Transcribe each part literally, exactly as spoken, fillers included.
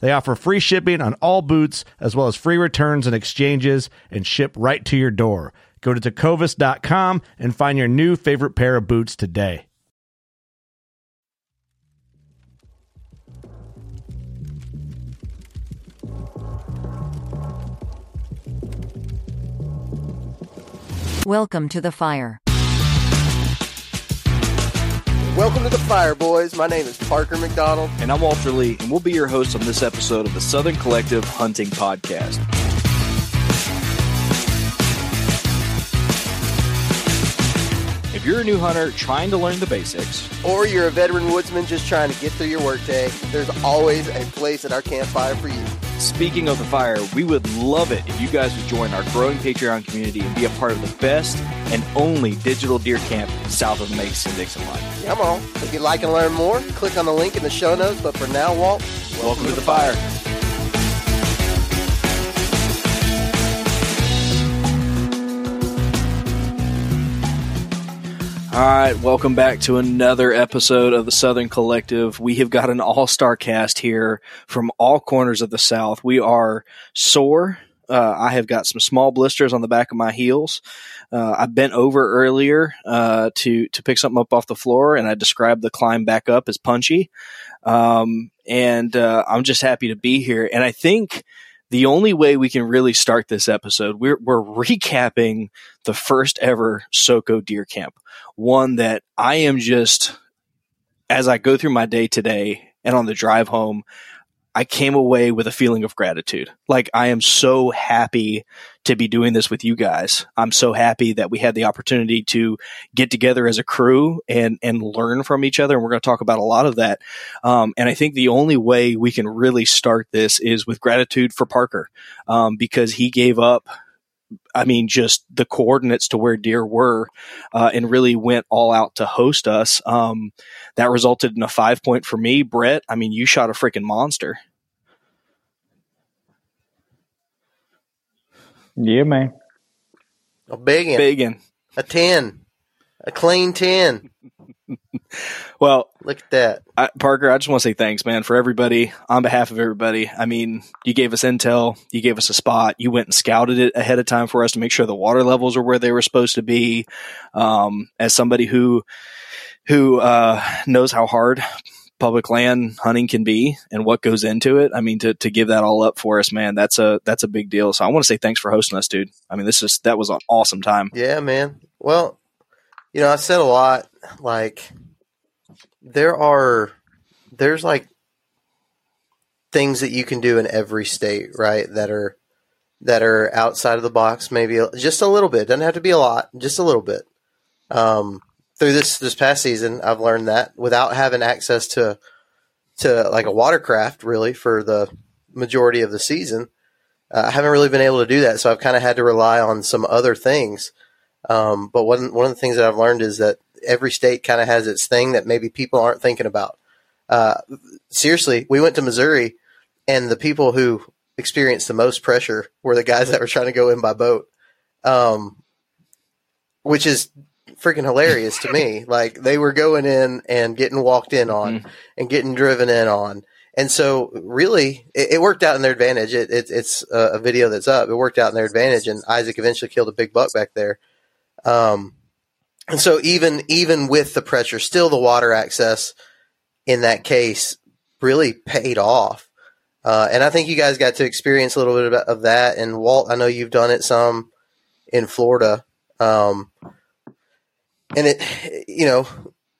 They offer free shipping on all boots, as well as free returns and exchanges, and ship right to your door. Go to tecovas dot com and find your new favorite pair of boots today. Welcome to the fire. Welcome to the fire, boys. My name is Parker McDonald. And I'm Walter Lee, and we'll be your hosts on this episode of the Southern Collective Hunting Podcast. If you're a new hunter trying to learn the basics, or you're a veteran woodsman just trying to get through your workday, there's always a place at our campfire for you. Speaking of the fire, we would love it if you guys would join our growing Patreon community and be a part of the best and only digital deer camp south of Mason Dixon line. Come on. If you'd like to learn more, click on the link in the show notes. But for now, Walt, welcome, welcome to, to the, the fire. fire. All right, welcome back to another episode of the Southern Collective. We have got an all-star cast here from all corners of the South. We are sore. Uh, I have got some small blisters on the back of my heels. Uh, I bent over earlier uh, to to pick something up off the floor, and I described the climb back up as punchy. Um, and uh, I'm just happy to be here. And I think the only way we can really start this episode, we're we're recapping the first ever SoCo Deer Camp. One that I am just, as I go through my day today and on the drive home, I came away with a feeling of gratitude. Like, I am so happy to be doing this with you guys. I'm so happy that we had the opportunity to get together as a crew and, and learn from each other. And we're going to talk about a lot of that. Um, and I think the only way we can really start this is with gratitude for Parker, um, because he gave up, I mean, just the coordinates to where deer were, uh, and really went all out to host us. Um, that resulted in a five point for me. Brett, I mean, you shot a freaking monster. Yeah, man. A biggin. Biggin. A ten. A clean ten. Well, look at that. I, Parker, I just want to say thanks, man, for everybody, on behalf of everybody. I mean, you gave us intel, you gave us a spot, you went and scouted it ahead of time for us to make sure the water levels were where they were supposed to be. Um, as somebody who who uh, knows how hard public land hunting can be and what goes into it, I mean, to to give that all up for us, man, that's a that's a big deal. So I want to say thanks for hosting us, dude. I mean, this is that was an awesome time. Yeah, man. Well, you know, I said a lot. Like, there are, there's like things that you can do in every state, right? That are, that are outside of the box, maybe just a little bit. Doesn't have to be a lot, just a little bit. Um, through this, this past season, I've learned that without having access to, to like a watercraft really for the majority of the season, uh, I haven't really been able to do that. So I've kind of had to rely on some other things. Um, but one, one of the things that I've learned is that every state kind of has its thing that maybe people aren't thinking about. Uh, seriously, we went to Missouri, and the people who experienced the most pressure were the guys that were trying to go in by boat, um, which is freaking hilarious to me. Like, they were going in and getting walked in on mm-hmm. and getting driven in on. And so really it, it worked out in their advantage. It, it, it's uh, a video that's up. It worked out in their advantage. And Isaac eventually killed a big buck back there. Um, and so even, even with the pressure, still the water access in that case really paid off. Uh, and I think you guys got to experience a little bit of that. And Walt, I know you've done it some in Florida. Um, and it, you know,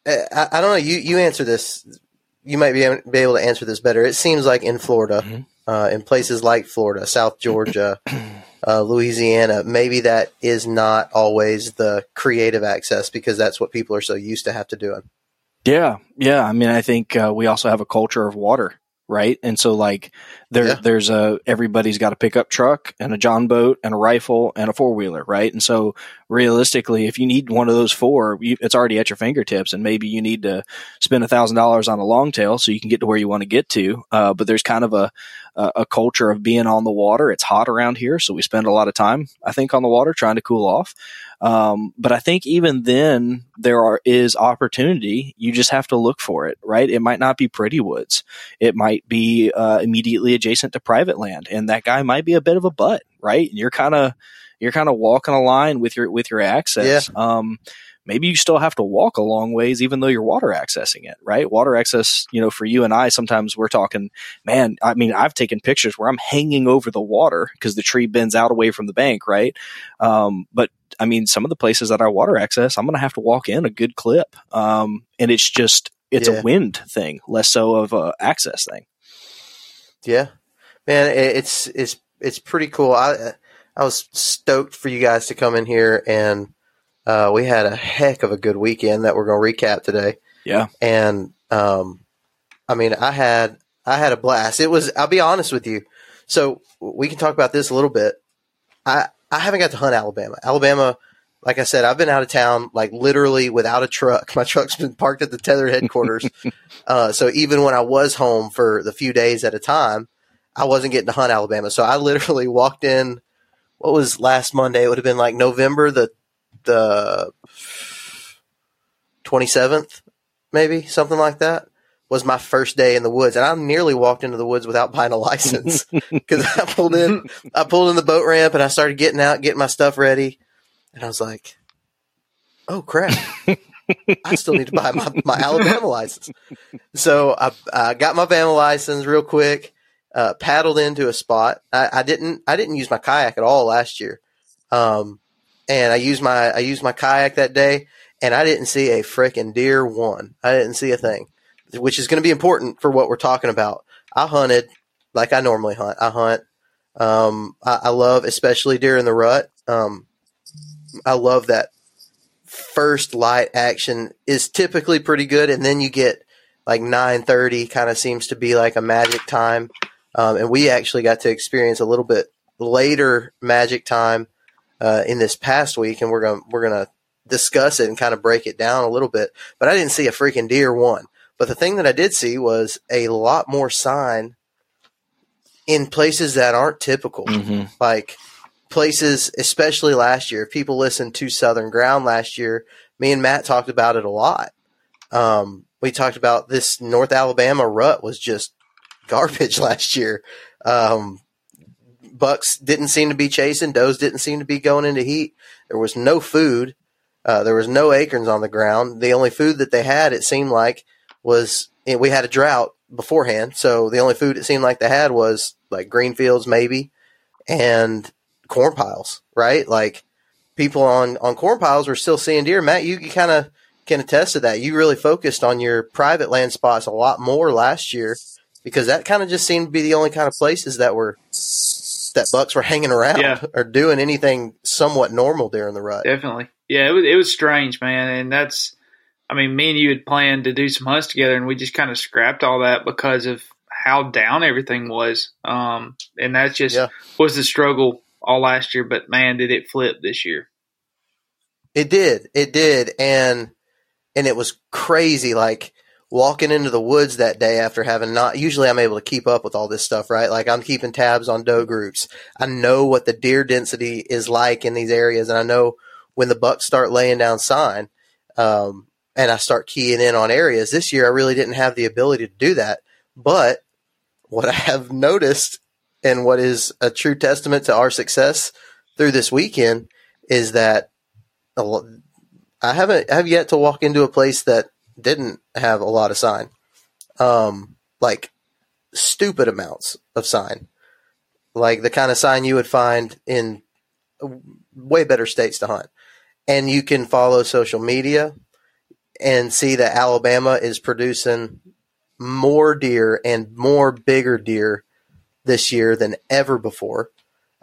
I, I don't know. You, you answer this. You might be able to answer this better. It seems like in Florida, mm-hmm. uh, in places like Florida, South Georgia, uh, Louisiana, maybe that is not always the creative access because that's what people are so used to have to doing. Yeah. Yeah. I mean, I think uh, we also have a culture of water, right? And so like there, yeah. there's a, everybody's got a pickup truck and a John boat and a rifle and a four wheeler. Right. And so realistically, if you need one of those four, you, it's already at your fingertips, and maybe you need to spend a thousand dollars on a long tail so you can get to where you want to get to. Uh, but there's kind of a, a, a culture of being on the water. It's hot around here. So we spend a lot of time, I think, on the water trying to cool off. Um, but I think even then there are, is opportunity. You just have to look for it, right? It might not be pretty woods. It might be, uh, immediately adjacent to private land. And that guy might be a bit of a butt, right? And you're kind of, you're kind of walking a line with your, with your access. Yeah. Um, maybe you still have to walk a long ways, even though you're water accessing it, right? Water access, you know, for you and I, sometimes we're talking, man, I mean, I've taken pictures where I'm hanging over the water because the tree bends out away from the bank, right? Um, but I mean, some of the places that I water access, I'm going to have to walk in a good clip. Um, and it's just, it's yeah. a wind thing, less so of a access thing. Yeah, man, it's, it's, it's pretty cool. I, I was stoked for you guys to come in here, and uh, we had a heck of a good weekend that we're going to recap today. Yeah. And um, I mean, I had, I had a blast. It was, I'll be honest with you. So we can talk about this a little bit. I, I haven't got to hunt Alabama. Alabama, like I said, I've been out of town, like literally without a truck. My truck's been parked at the Tethered headquarters. uh, so even when I was home for the few days at a time, I wasn't getting to hunt Alabama. So I literally walked in. What was last Monday? It would have been like November the the twenty-seventh, maybe something like that. Was my first day in the woods, and I nearly walked into the woods without buying a license because I pulled in, I pulled in the boat ramp, and I started getting out, getting my stuff ready, and I was like, "Oh crap, I still need to buy my, my Alabama license." So I, I got my Bama license real quick, uh, paddled into a spot. I, I didn't, I didn't use my kayak at all last year, um, and I used my, I used my kayak that day, and I didn't see a frickin' deer. One, I didn't see a thing, which is going to be important for what we're talking about. I hunted like I normally hunt. I hunt. Um, I, I love, especially during the rut. Um, I love that first light action is typically pretty good. And then you get like nine thirty kind of seems to be like a magic time. Um, and we actually got to experience a little bit later magic time, uh, in this past week. And we're going to, we're going to discuss it and kind of break it down a little bit, but I didn't see a freaking deer one. But the thing that I did see was a lot more sign in places that aren't typical, mm-hmm. like places, especially last year. If people listened to Southern Ground last year, me and Matt talked about it a lot. Um, we talked about this North Alabama rut was just garbage last year. Um, bucks didn't seem to be chasing. Does didn't seem to be going into heat. There was no food. Uh, there was no acorns on the ground. The only food that they had, it seemed like, was, and we had a drought beforehand, so the only food it seemed like they had was like green fields maybe and corn piles, right? Like people on, on corn piles were still seeing deer. Matt, you, you kind of can attest to that. You really focused on your private land spots a lot more last year because that kind of just seemed to be the only kind of places that were that bucks were hanging around yeah. or doing anything somewhat normal during the rut. Definitely. Yeah, it was, it was strange, man, and that's I mean, me and you had planned to do some hunts together, and we just kind of scrapped all that because of how down everything was. Um, and that just yeah. was the struggle all last year. But, man, did it flip this year. It did. It did. And and it was crazy. Like, walking into the woods that day after having not, usually I'm able to keep up with all this stuff, right? Like I'm keeping tabs on doe groups. I know what the deer density is like in these areas. And I know when the bucks start laying down sign, um, and I start keying in on areas. This year, I really didn't have the ability to do that. But what I have noticed and what is a true testament to our success through this weekend is that I haven't I have yet to walk into a place that didn't have a lot of sign, um, like stupid amounts of sign, like the kind of sign you would find in way better states to hunt. And you can follow social media and see that Alabama is producing more deer and more bigger deer this year than ever before.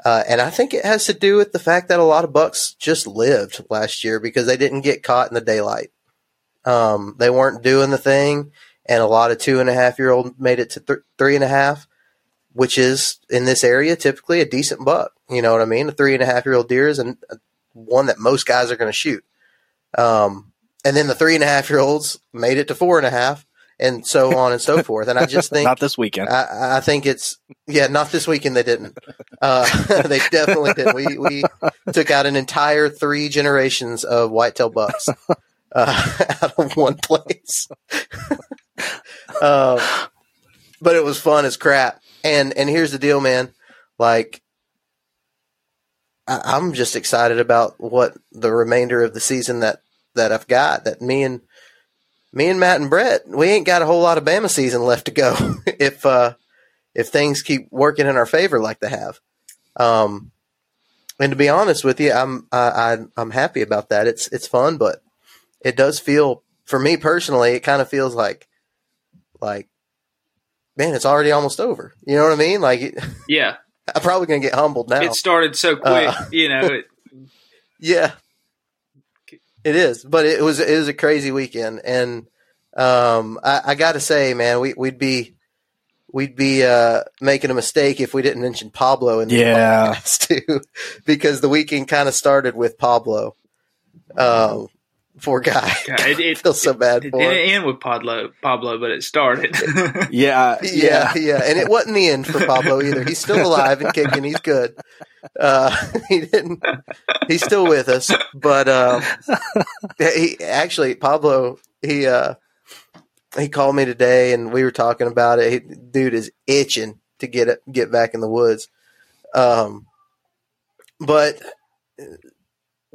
Uh, and I think it has to do with the fact that a lot of bucks just lived last year because they didn't get caught in the daylight. Um, they weren't doing the thing. And a lot of two and a half year old made it to th- three and a half, which is in this area, typically a decent buck. You know what I mean? A three and a half year old deer is an, a, one that most guys are going to shoot. Um, And then the three and a half year olds made it to four and a half and so on and so forth. And I just think not this weekend. I, I think it's yeah, not this weekend. They didn't. Uh, they definitely didn't. We, we took out an entire three generations of whitetail bucks uh, out of one place. uh, but it was fun as crap. And, and here's the deal, man. Like, I, I'm just excited about what the remainder of the season that, that I've got that me and me and Matt and Brett, we ain't got a whole lot of Bama season left to go. if, uh, if things keep working in our favor, like they have. Um, and to be honest with you, I'm, I, I, I'm happy about that. It's, it's fun, but it does feel for me personally, it kind of feels like, like, man, it's already almost over. You know what I mean? Like, yeah, I'm probably going to get humbled now. It started so quick, uh, you know, it, yeah, It is, but it was it was a crazy weekend, and um, I, I got to say, man, we, we'd be we'd be uh, making a mistake if we didn't mention Pablo in the yeah. podcast too, because the weekend kind of started with Pablo. Um, poor guy, God, it, it feels so bad. It, for it didn't him. end with Pablo, Pablo, but it started. yeah, yeah, yeah, and it wasn't the end for Pablo either. He's still alive and kicking. He's good. Uh, he didn't. He's still with us, but um, he actually Pablo. He uh, he called me today, and we were talking about it. He, dude is itching to get it, get back in the woods. Um, but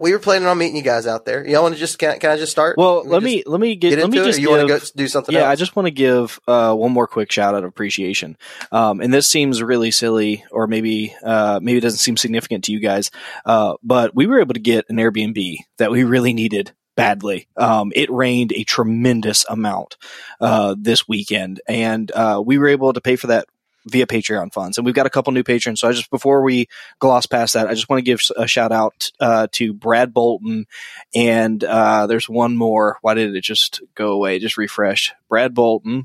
we were planning on meeting you guys out there. Y'all want to just can, can I just start? Well, let me let me get, get let me just. It, give, you want to go do something? Yeah, else? I just want to give uh, one more quick shout out of appreciation. Um, and this seems really silly, or maybe uh, maybe it doesn't seem significant to you guys. Uh, but we were able to get an Airbnb that we really needed badly. Um, it rained a tremendous amount uh, this weekend, and uh, we were able to pay for that via Patreon funds. And we've got a couple new patrons. So I just, before we gloss past that, I just want to give a shout out uh, to Brad Bolton. And uh, there's one more. Why did it just go away? Just refresh. Brad Bolton.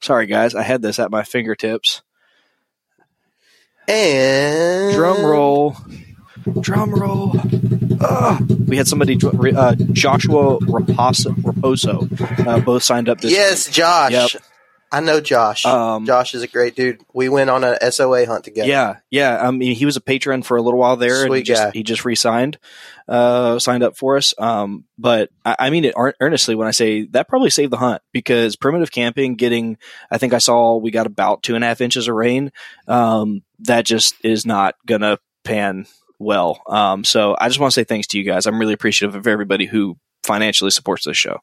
Sorry, guys. I had this at my fingertips. And drum roll. Drum roll. Uh, we had somebody, uh, Joshua Raposo, Raposo uh, both signed up this Yes, week. Josh. Yep. I know Josh. Um, Josh is a great dude. We went on an S O A hunt together. Yeah, yeah. I mean, he was a patron for a little while there. Sweet and he just, guy. He just re-signed, uh, signed up for us. Um, but I, I mean it earnestly when I say that probably saved the hunt because primitive camping, getting, I think I saw we got about two and a half inches of rain. Um, that just is not going to pan well. Um, so I just want to say thanks to you guys. I'm really appreciative of everybody who financially supports this show.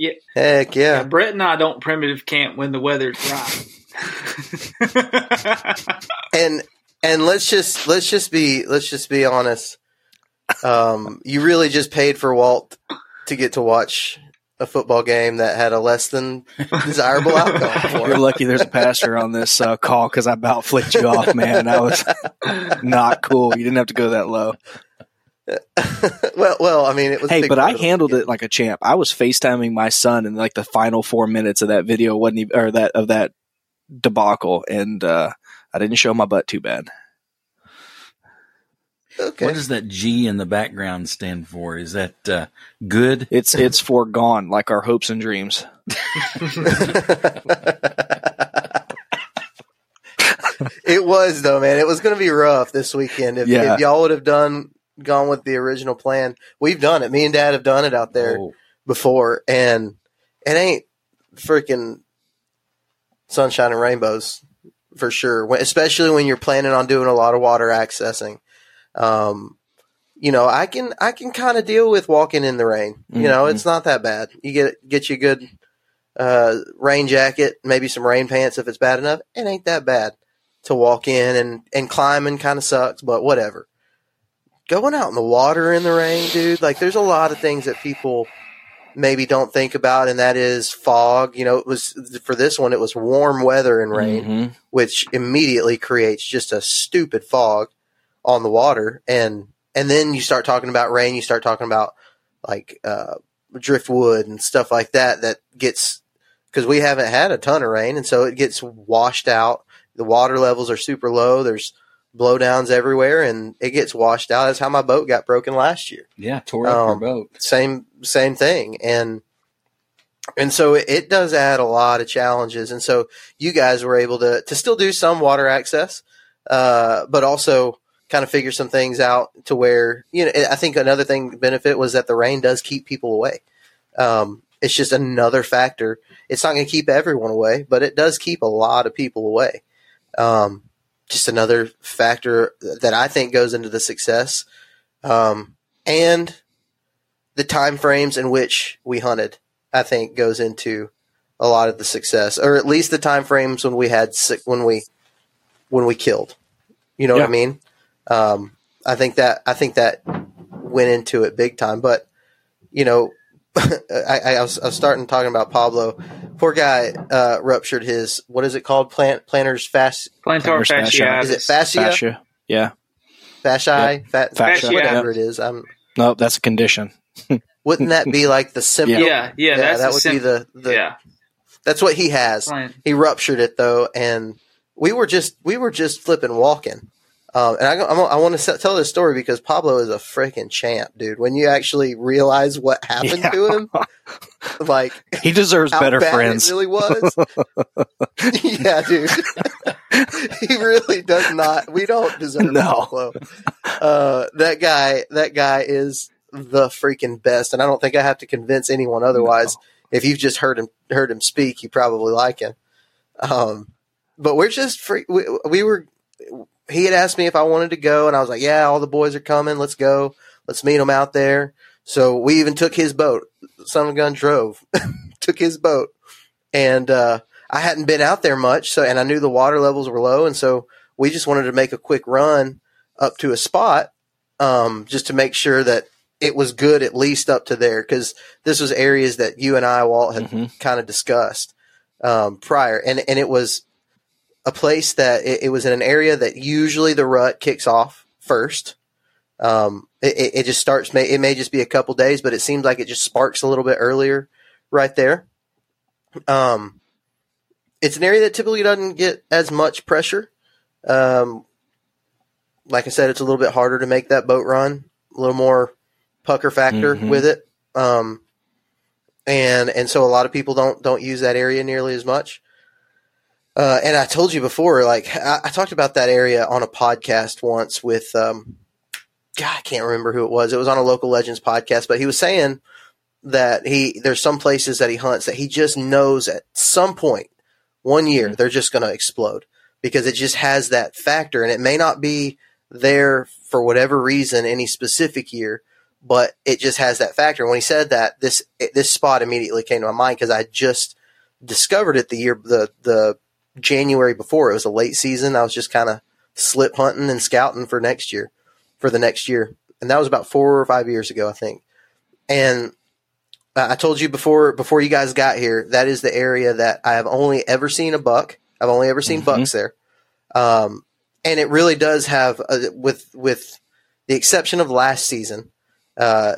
Yeah. Heck yeah. yeah. Brett and I don't primitive camp when the weather's right. and and let's just let's just be let's just be honest. Um, you really just paid for Walt to get to watch a football game that had a less than desirable outcome. For You're lucky there's a pastor on this uh, call because I about flicked you off, man. That was not cool. You didn't have to go that low. well, well, I mean, it was. Hey, but I handled it like a champ. I was FaceTiming my son in like the final four minutes of that video, wasn't even, or that of that debacle, and uh, I didn't show my butt too bad. Okay. What does that G in the background stand for? Is that uh, good? It's it's for gone, like our hopes and dreams. It was though, man. It was going to be rough this weekend. If, yeah. if y'all would have done gone with the original plan, we've done it. Me and Dad have done it out there oh. before, and it ain't freaking sunshine and rainbows for sure. When, especially when you're planning on doing a lot of water accessing. Um, you know, I can, I can kind of deal with walking in the rain, you know, mm-hmm. It's not that bad. You get, get you a good, uh, rain jacket, maybe some rain pants if it's bad enough. It ain't that bad to walk in, and, and climbing kind of sucks, but whatever. Going out in the water in the rain, dude, like there's a lot of things that people maybe don't think about. And that is fog. You know, it was for this one, it was warm weather and rain, mm-hmm. which immediately creates just a stupid fog on the water, and and then you start talking about rain, you start talking about like uh driftwood and stuff like that that gets, because we haven't had a ton of rain, and so it gets washed out. The water levels are super low, there's blowdowns everywhere, and it gets washed out. That's how my boat got broken last year. Yeah, tore up um, our boat. Same same thing, and and so it, it does add a lot of challenges. And so you guys were able to to still do some water access, uh but also kind of figure some things out to where, you know, I think another thing benefit was that the rain does keep people away. Um, it's just another factor. It's not going to keep everyone away, but it does keep a lot of people away. Um, just another factor that I think goes into the success, um, and the timeframes in which we hunted, I think goes into a lot of the success, or at least the timeframes when we had, when we, when we killed, you know yeah. what I mean? Um, I think that, I think that went into it big time, but you know, I, I, was, I was starting talking about Pablo, poor guy, uh, ruptured his, what is it called? Plant planters fast, plantar fascia. Is it fascia? Fascia. Yeah. Fasci, yep. fat, fascia, whatever yep. it is. I'm no, that's a condition. Wouldn't that be like the symptom? Yeah. Yeah. yeah that's that would sim- be the, the, yeah. that's what he has. Plant. He ruptured it though. And we were just, we were just flipping walking. Um, and I, I'm, I want to tell this story because Pablo is a freaking champ, dude. When you actually realize what happened yeah. to him, like he deserves how better bad friends. It really was, yeah, dude. He really does not. We don't deserve no. Pablo. Uh, that guy, that guy is the freaking best, and I don't think I have to convince anyone otherwise. No. If you've just heard him, heard him speak, you probably like him. Um, but we're just free. We, we were. He had asked me if I wanted to go, and I was like, yeah, all the boys are coming. Let's go. Let's meet them out there. So we even took his boat. Son of a gun drove, took his boat. And uh, I hadn't been out there much, so and I knew the water levels were low, and so we just wanted to make a quick run up to a spot um, just to make sure that it was good at least up to there, because this was areas that you and I, Walt, had mm-hmm. kind of discussed um, prior. And, and it was – a place that it, it was in an area that usually the rut kicks off first. Um, it, it just starts, may, it may just be a couple days, but it seems like it just sparks a little bit earlier right there. Um, it's an area that typically doesn't get as much pressure. Um, like I said, it's a little bit harder to make that boat run, a little more pucker factor mm-hmm. with it. Um, and, and so a lot of people don't, don't use that area nearly as much. Uh, and I told you before, like I, I talked about that area on a podcast once with, um, God, I can't remember who it was. It was on a Local Legends podcast, but he was saying that he, there's some places that he hunts that he just knows at some point one year, they're just going to explode because it just has that factor. And it may not be there for whatever reason, any specific year, but it just has that factor. And when he said that, this, this spot immediately came to my mind because I just discovered it the year, the, the, January before. It was a late season. I was just kind of slip hunting and scouting for next year, for the next year. And that was about four or five years ago, I think. And uh, I told you before, before you guys got here, that is the area that I have only ever seen a buck. I've only ever seen mm-hmm. bucks there. Um, and it really does have a, with, with the exception of last season, uh,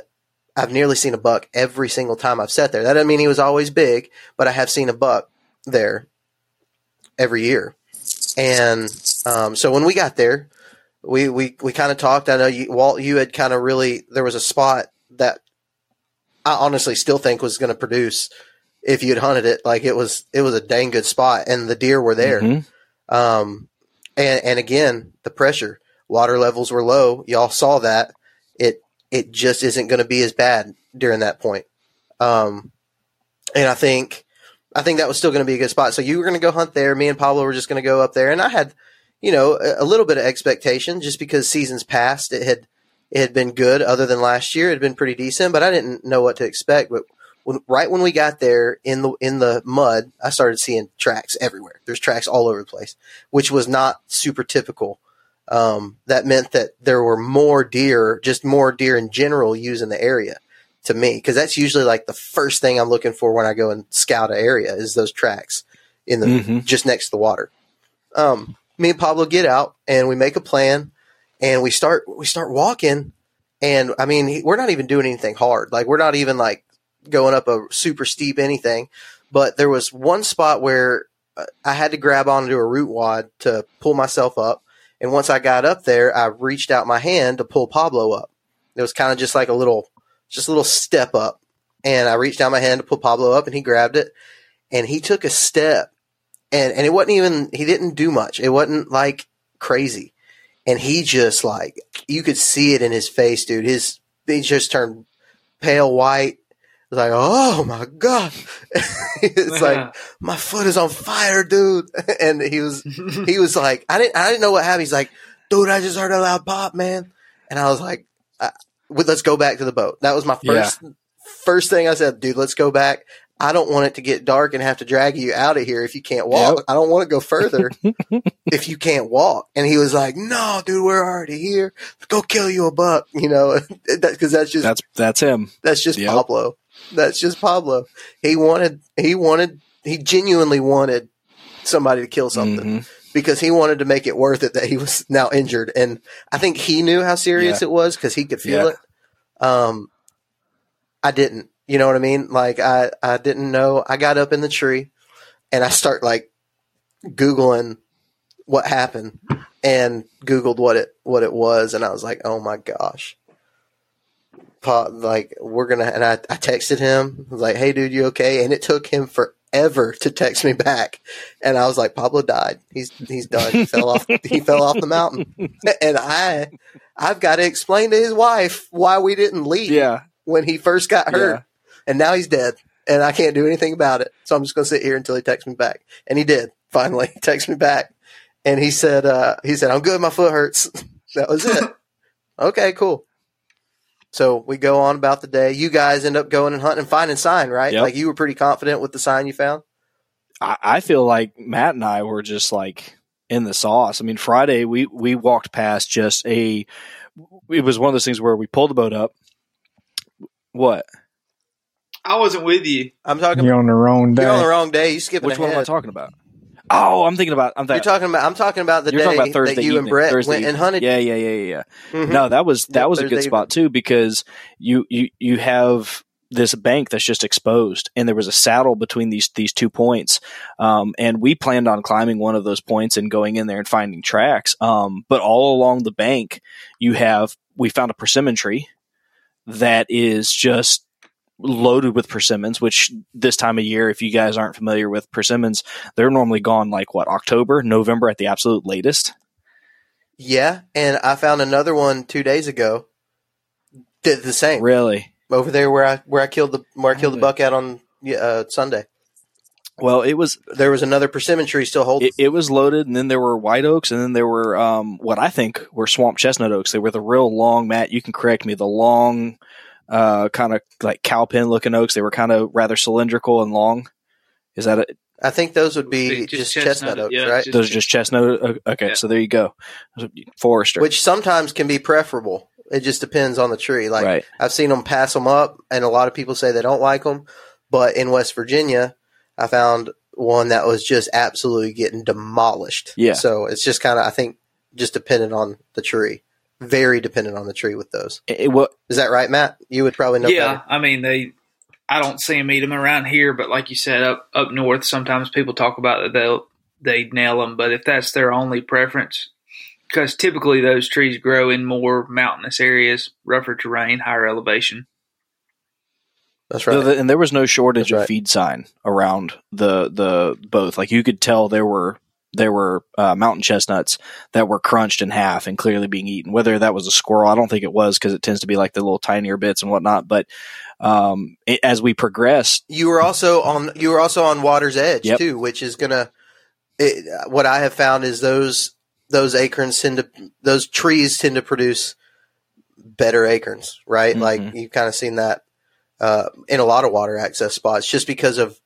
I've nearly seen a buck every single time I've sat there. That doesn't mean he was always big, but I have seen a buck there every year. And um, so when we got there, we we, we kind of talked. I know you, Walt, you had kind of really, there was a spot that I honestly still think was going to produce if you'd hunted it. Like it was, it was a dang good spot, and the deer were there. Mm-hmm. Um, and and again, the pressure, water levels were low. Y'all saw that. It it just isn't going to be as bad during that point. Um, and I think I think that was still going to be a good spot. So you were going to go hunt there. Me and Pablo were just going to go up there, and I had, you know, a, a little bit of expectation just because seasons passed. It had it had been good, other than last year. It had been pretty decent, but I didn't know what to expect. But when, right when we got there in the in the mud, I started seeing tracks everywhere. There's tracks all over the place, which was not super typical. Um, that meant that there were more deer, just more deer in general, using the area. To me, because that's usually like the first thing I'm looking for when I go and scout an area is those tracks in the mm-hmm. just next to the water. Um, me and Pablo get out and we make a plan and we start we start walking, and I mean we're not even doing anything hard, like we're not even like going up a super steep anything. But there was one spot where I had to grab onto a root wad to pull myself up, and once I got up there, I reached out my hand to pull Pablo up. It was kind of just like a little. Just a little step up, and I reached out my hand to pull Pablo up, and he grabbed it, and he took a step, and, and it wasn't even, he didn't do much. It wasn't like crazy. And he just like, you could see it in his face, dude. His, he just turned pale white. It was like, oh my God. It's wow. Like, my foot is on fire, dude. And he was, he was like, I didn't, I didn't know what happened. He's like, dude, I just heard a loud pop, man. And I was like, I, let's go back to the boat. That was my first yeah. first thing I said, dude, let's go back. I don't want it to get dark and have to drag you out of here if you can't walk. Yep. I don't want to go further if you can't walk. And he was like, no, dude, we're already here. Go kill you a buck, you know, because that, that's just that's that's him. That's just yep. Pablo. That's just Pablo. He wanted he wanted he genuinely wanted somebody to kill something. Mm-hmm. Because he wanted to make it worth it that he was now injured. And I think he knew how serious yeah. it was because he could feel yeah. it. Um, I didn't, you know what I mean? Like I, I didn't know. I got up in the tree and I start like Googling what happened and Googled what it, what it was. And I was like, oh my gosh, pa, like we're going to, and I, I texted him. I was like, hey dude, you okay? And it took him forever. ever to text me back, and I was like, Pablo died. He's he's done. He fell off. He fell off the mountain. And I, I've got to explain to his wife why we didn't leave yeah. when he first got hurt, yeah. and now he's dead, and I can't do anything about it. So I'm just gonna sit here until he texts me back. And he did finally text me back, and he said, uh, he said, I'm good. My foot hurts. That was it. Okay, cool. So we go on about the day. You guys end up going and hunting and finding sign, right? Yep. Like you were pretty confident with the sign you found. I, I feel like Matt and I were just like in the sauce. I mean, Friday we, we walked past just a, it was one of those things where we pulled the boat up. What? I wasn't with you. I'm talking. You're on the wrong day. You're on the wrong day. You skipped. Which ahead. One am I talking about? Oh, I'm thinking about. I'm th- you're talking about. I'm talking about the you're day about that you evening, and Brett Thursday went evening. And hunted. Yeah, yeah, yeah, yeah. Mm-hmm. No, that was that yep, was Thursday a good spot evening. Too because you, you you have this bank that's just exposed, and there was a saddle between these these two points, um, and we planned on climbing one of those points and going in there and finding tracks. Um, but all along the bank, you have we found a persimmon tree that is just. Loaded with persimmons, which this time of year, if you guys aren't familiar with persimmons, they're normally gone like what, October, November at the absolute latest. Yeah. And I found another one two days ago. Did the same. Really? Over there where I, where I killed the, where I killed the buck out on uh, Sunday. Well, it was, there was another persimmon tree still holding. It, it was loaded. And then there were white oaks. And then there were, um, what I think were swamp chestnut oaks. They were the real long, Matt, you can correct me, the long, Uh, kind of like cowpen looking oaks. They were kind of rather cylindrical and long. Is that it? I think those would be just, just chestnut, chestnut oaks, yeah, right? Just, those are just chestnut. Okay, yeah. So there you go. Forester, which sometimes can be preferable. It just depends on the tree. Like right. I've seen them pass them up, and a lot of people say they don't like them. But in West Virginia, I found one that was just absolutely getting demolished. Yeah. So it's just kind of I think just dependent on the tree. Very dependent on the tree with those. It, well, is that right, Matt? You would probably know. Yeah, better. I mean, they. I don't see them eat them around here, but like you said, up up north, sometimes people talk about that they'll they nail them. But if that's their only preference, because typically those trees grow in more mountainous areas, rougher terrain, higher elevation. That's right. And there was no shortage right. of feed sign around the the both. Like you could tell there were there were uh, mountain chestnuts that were crunched in half and clearly being eaten. Whether that was a squirrel, I don't think it was, because it tends to be like the little tinier bits and whatnot. But um, it, as we progressed, you were also on you were also on water's edge yep. too, which is gonna. It, what I have found is those those acorns tend to those trees tend to produce better acorns, right? Mm-hmm. Like you've kind of seen that. Uh, in a lot of water access spots, just because of,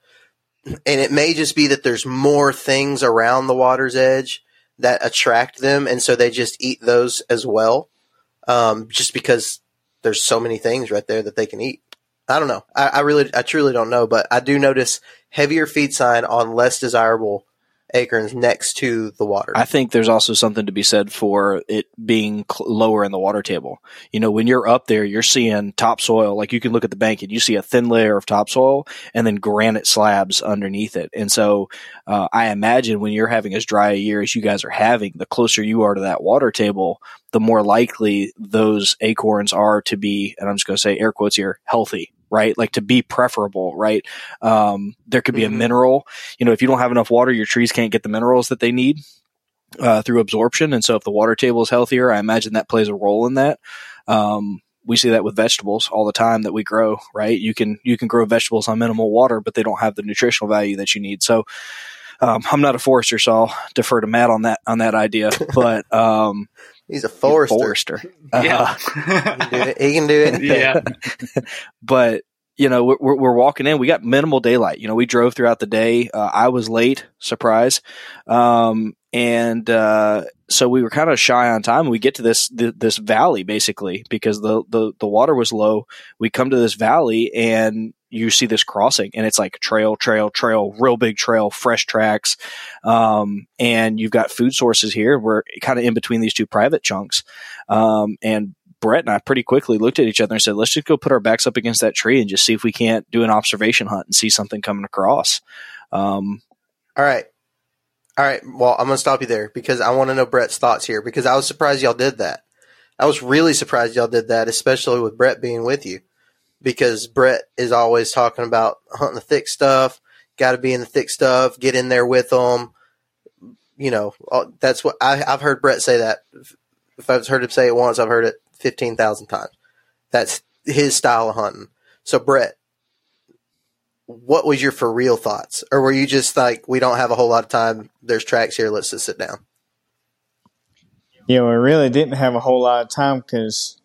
and it may just be that there's more things around the water's edge that attract them. And so they just eat those as well. Um, just because there's so many things right there that they can eat. I don't know. I, I really, I truly don't know, but I do notice heavier feed sign on less desirable acorns next to the water. I think there's also something to be said for it being cl- lower in the water table. You know, when you're up there, you're seeing topsoil. Like you can look at the bank and you see a thin layer of topsoil and then granite slabs underneath it. And so uh, I imagine when you're having as dry a year as you guys are having, the closer you are to that water table, the more likely those acorns are to be, and I'm just going to say air quotes here, healthy. Right? Like to be preferable, right? Um, there could be mm-hmm. a mineral, you know, if you don't have enough water, your trees can't get the minerals that they need, uh, through absorption. And so if the water table is healthier, I imagine that plays a role in that. Um, we see that with vegetables all the time that we grow, right? You can, you can grow vegetables on minimal water, but they don't have the nutritional value that you need. So, um, I'm not a forester, so I'll defer to Matt on that, on that idea, but, um, he's a forester. He's a forester. Yeah. Uh, he, can do it. he can do it. Yeah. But, you know, we're, we're walking in. We got minimal daylight. You know, we drove throughout the day. Uh, I was late. Surprise. Um, and uh, so we were kind of shy on time. We get to this th- this valley, basically, because the, the, the water was low. We come to this valley, and you see this crossing, and it's like trail, trail, trail, real big trail, fresh tracks. Um, and you've got food sources here. We're kind of in between these two private chunks. Um, and Brett and I pretty quickly looked at each other and said, let's just go put our backs up against that tree and just see if we can't do an observation hunt and see something coming across. Um, All right. All right. Well, I'm going to stop you there because I want to know Brett's thoughts here, because I was surprised y'all did that. I was really surprised y'all did that, especially with Brett being with you. Because Brett is always talking about hunting the thick stuff, got to be in the thick stuff, get in there with them. You know, that's what I, I've heard Brett say that. If I've heard him say it once, I've heard it fifteen thousand times. That's his style of hunting. So, Brett, what was your for real thoughts? Or were you just like, we don't have a whole lot of time. There's tracks here. Let's just sit down. Yeah, we really didn't have a whole lot of time because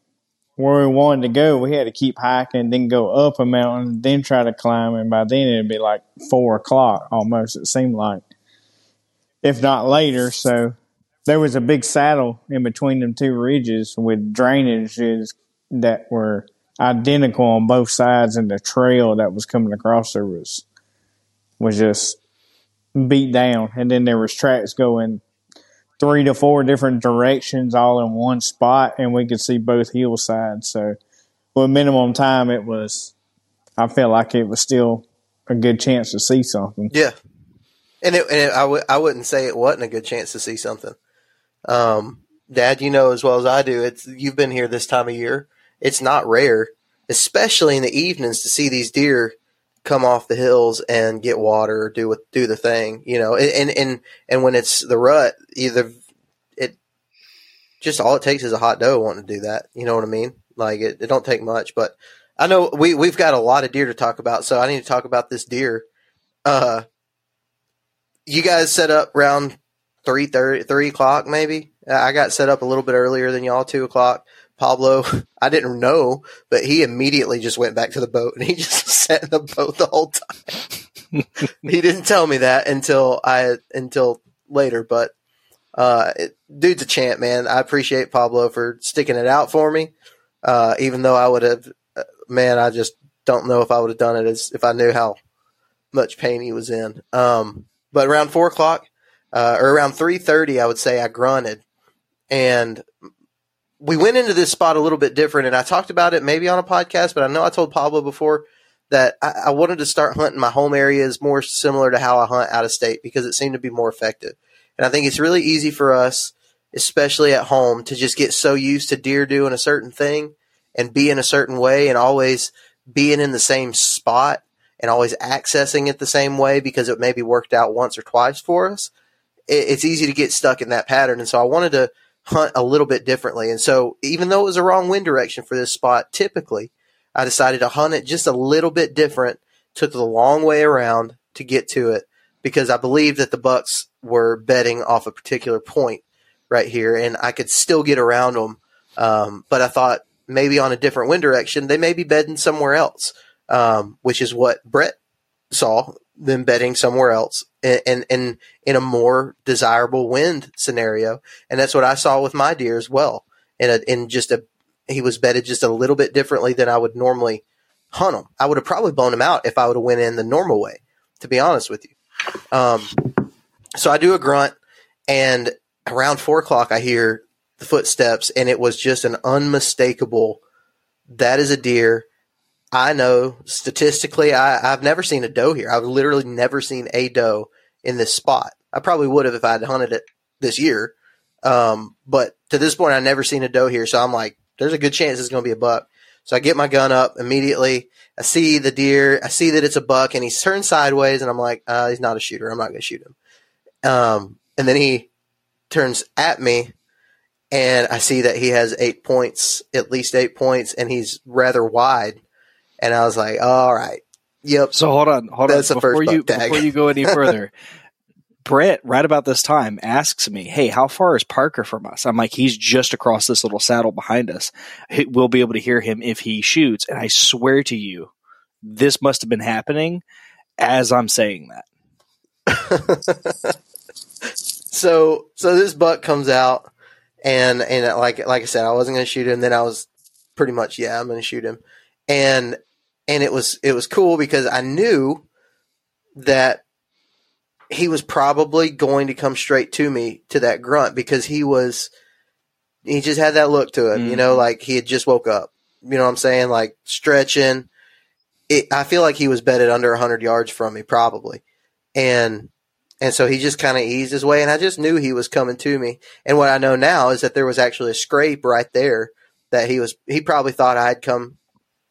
where we wanted to go, we had to keep hiking, then go up a mountain, then try to climb, and by then it'd be like four o'clock almost, it seemed like, if not later. So there was a big saddle in between them two ridges with drainages that were identical on both sides, and the trail that was coming across there was, was just beat down. And then there was tracks going three to four different directions all in one spot, and we could see both hillsides. So with minimum time, it was, I felt like it was still a good chance to see something. Yeah. And, it, and it, I, w- I wouldn't say it wasn't a good chance to see something. Um, Dad, you know as well as I do, it's you've been here this time of year. It's not rare, especially in the evenings, to see these deer come off the hills and get water, do what, do the thing, you know, and, and, and when it's the rut, either it just, all it takes is a hot doe wanting to do that. You know what I mean? Like it, it don't take much, but I know we, we've got a lot of deer to talk about. So I need to talk about this deer. Uh, you guys set up around three thirty, three o'clock, maybe. I got set up a little bit earlier than y'all, two o'clock. Pablo, I didn't know, but he immediately just went back to the boat, and he just sat in the boat the whole time. He didn't tell me that until I until later, but uh, it, dude's a champ, man. I appreciate Pablo for sticking it out for me, uh, even though I would have, uh, man, I just don't know if I would have done it as if I knew how much pain he was in. Um, but around four o'clock uh, or around three thirty, I would say I grunted, and we went into this spot a little bit different, and I talked about it maybe on a podcast, but I know I told Pablo before that I, I wanted to start hunting my home areas more similar to how I hunt out of state, because it seemed to be more effective. And I think it's really easy for us especially at home, to just get so used to deer doing a certain thing and being a certain way and always being in the same spot and always accessing it the same way because it maybe worked out once or twice for us. It's easy to get stuck in that pattern. And so I wanted to hunt a little bit differently. And so even though it was a wrong wind direction for this spot, typically I decided to hunt it just a little bit different, took the long way around to get to it because I believed that the bucks were betting off a particular point right here and I could still get around them. Um, but I thought maybe on a different wind direction, they may be bedding somewhere else, um, which is what Brett saw them betting somewhere else and, and, and in a more desirable wind scenario. And that's what I saw with my deer as well. And in, in just a, he was bedded just a little bit differently than I would normally hunt him. I would have probably blown him out if I would have went in the normal way, to be honest with you. Um, so I do a grunt, and around four o'clock I hear the footsteps, and it was just an unmistakable, that is a deer. I know statistically I, I've never seen a doe here. I've literally never seen a doe in this spot. I probably would have if I had hunted it this year. Um, but to this point, I've never seen a doe here. So I'm like, there's a good chance it's going to be a buck. So I get my gun up immediately. I see the deer. I see that it's a buck, and he's turned sideways, and I'm like, uh, he's not a shooter. I'm not going to shoot him. Um, and then he turns at me, and I see that he has eight points, at least eight points, and he's rather wide. And I was like, all right. Yep. So hold on. Hold That's on. Before, the first you, before you go any further, Brett, right about this time, asks me, hey, how far is Parker from us? I'm like, he's just across this little saddle behind us. We'll be able to hear him if he shoots. And I swear to you, this must have been happening as I'm saying that. so so this buck comes out, and and like like I said, I wasn't going to shoot him. Then I was pretty much, yeah, I'm going to shoot him. And and it was it was cool because I knew that he was probably going to come straight to me to that grunt because he was he just had that look to him, mm-hmm. you know, like he had just woke up. You know what I'm saying? Like stretching. It, I feel like he was bedded under one hundred yards from me probably. And and so he just kind of eased his way, and I just knew he was coming to me. And what I know now is that there was actually a scrape right there that he was he probably thought I had come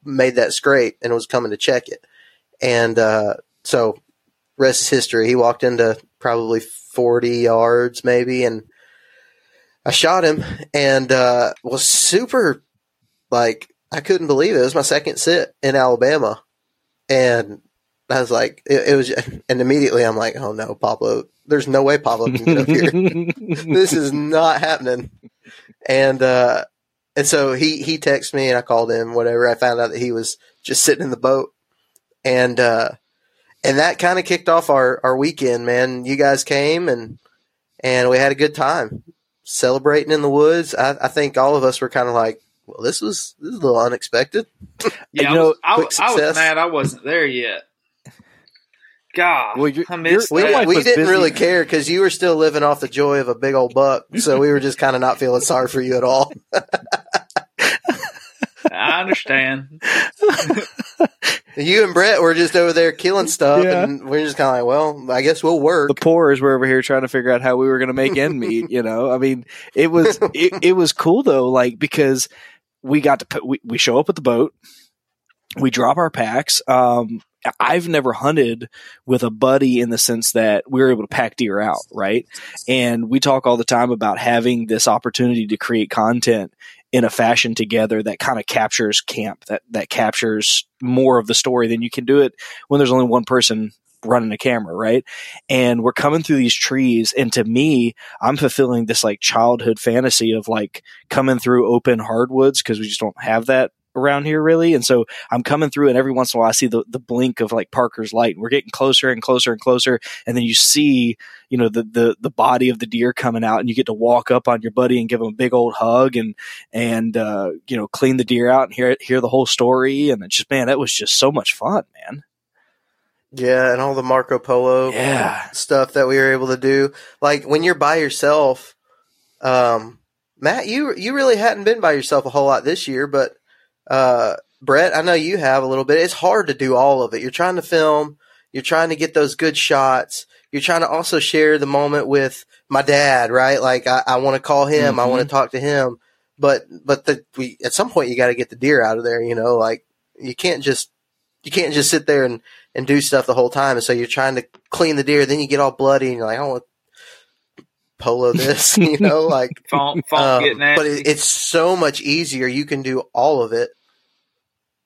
made that scrape and was coming to check it. And uh, so rest is history. He walked into probably forty yards maybe, and I shot him and uh, was super, like, I couldn't believe it. It was my second sit in Alabama. And I was like, it, it was, and immediately I'm like, oh no, Pablo, there's no way Pablo can get up here. This is not happening. And, uh, And so he, he texted me, and I called him, whatever. I found out that he was just sitting in the boat. And uh, and that kind of kicked off our, our weekend, man. You guys came, and and we had a good time celebrating in the woods. I, I think all of us were kind of like, well, this was, this was a little unexpected. Yeah, you know, I, was, I, was, I was mad I wasn't there yet. God, well, I missed we, we didn't busy. really care because you were still living off the joy of a big old buck, so we were just kind of not feeling sorry for you at all. I understand. You and Brett were just over there killing stuff, yeah. And we're just kind of like, well, I guess we'll work. The poorers were over here trying to figure out how we were going to make end meet. You know, I mean, it was it, it was cool though, like because we got to put, we we show up at the boat, we drop our packs. Um, I've never hunted with a buddy in the sense that we were able to pack deer out, right? And we talk all the time about having this opportunity to create content in a fashion together that kind of captures camp, that that captures more of the story than you can do it when there's only one person running a camera, right? And we're coming through these trees, and to me, I'm fulfilling this like childhood fantasy of like coming through open hardwoods because we just don't have that around here really. And so I'm coming through, and every once in a while I see the, the blink of like Parker's light, and we're getting closer and closer and closer. And then you see, you know, the, the, the body of the deer coming out, and you get to walk up on your buddy and give him a big old hug and, and, uh, you know, clean the deer out and hear hear the whole story. And it's just, man, that was just so much fun, man. Yeah. And all the Marco Polo yeah. stuff that we were able to do. Like when you're by yourself, um, Matt, you, you really hadn't been by yourself a whole lot this year, but Uh, Brett, I know you have a little bit. It's hard to do all of it. You're trying to film, You're trying to get those good shots. You're trying to also share the moment with my dad, right? Like I, I want to call him. Mm-hmm. I want to talk to him. But, but the, we, at some point you got to get the deer out of there, you know, like you can't just, you can't just sit there and, and do stuff the whole time. And so you're trying to clean the deer. Then you get all bloody and you're like, I don't want to polo this, you know, like, um, but it, it's so much easier. You can do all of it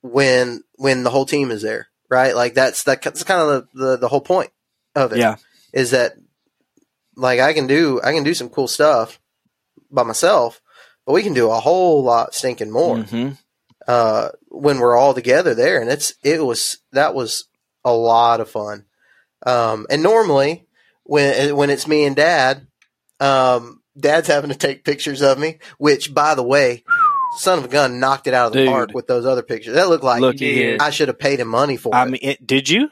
when, when the whole team is there, right? Like that's, that's kind of the, the, the whole point of it. Yeah. Is that like, I can do, I can do some cool stuff by myself, but we can do a whole lot stinking more mm-hmm. uh, when we're all together there. And it's, it was, that was a lot of fun. Um, and normally when, when it's me and dad, um, dad's having to take pictures of me, which by the way, son of a gun knocked it out of the Dude. park with those other pictures. That looked like Look I should have paid him money for I it. I mean, it, did you?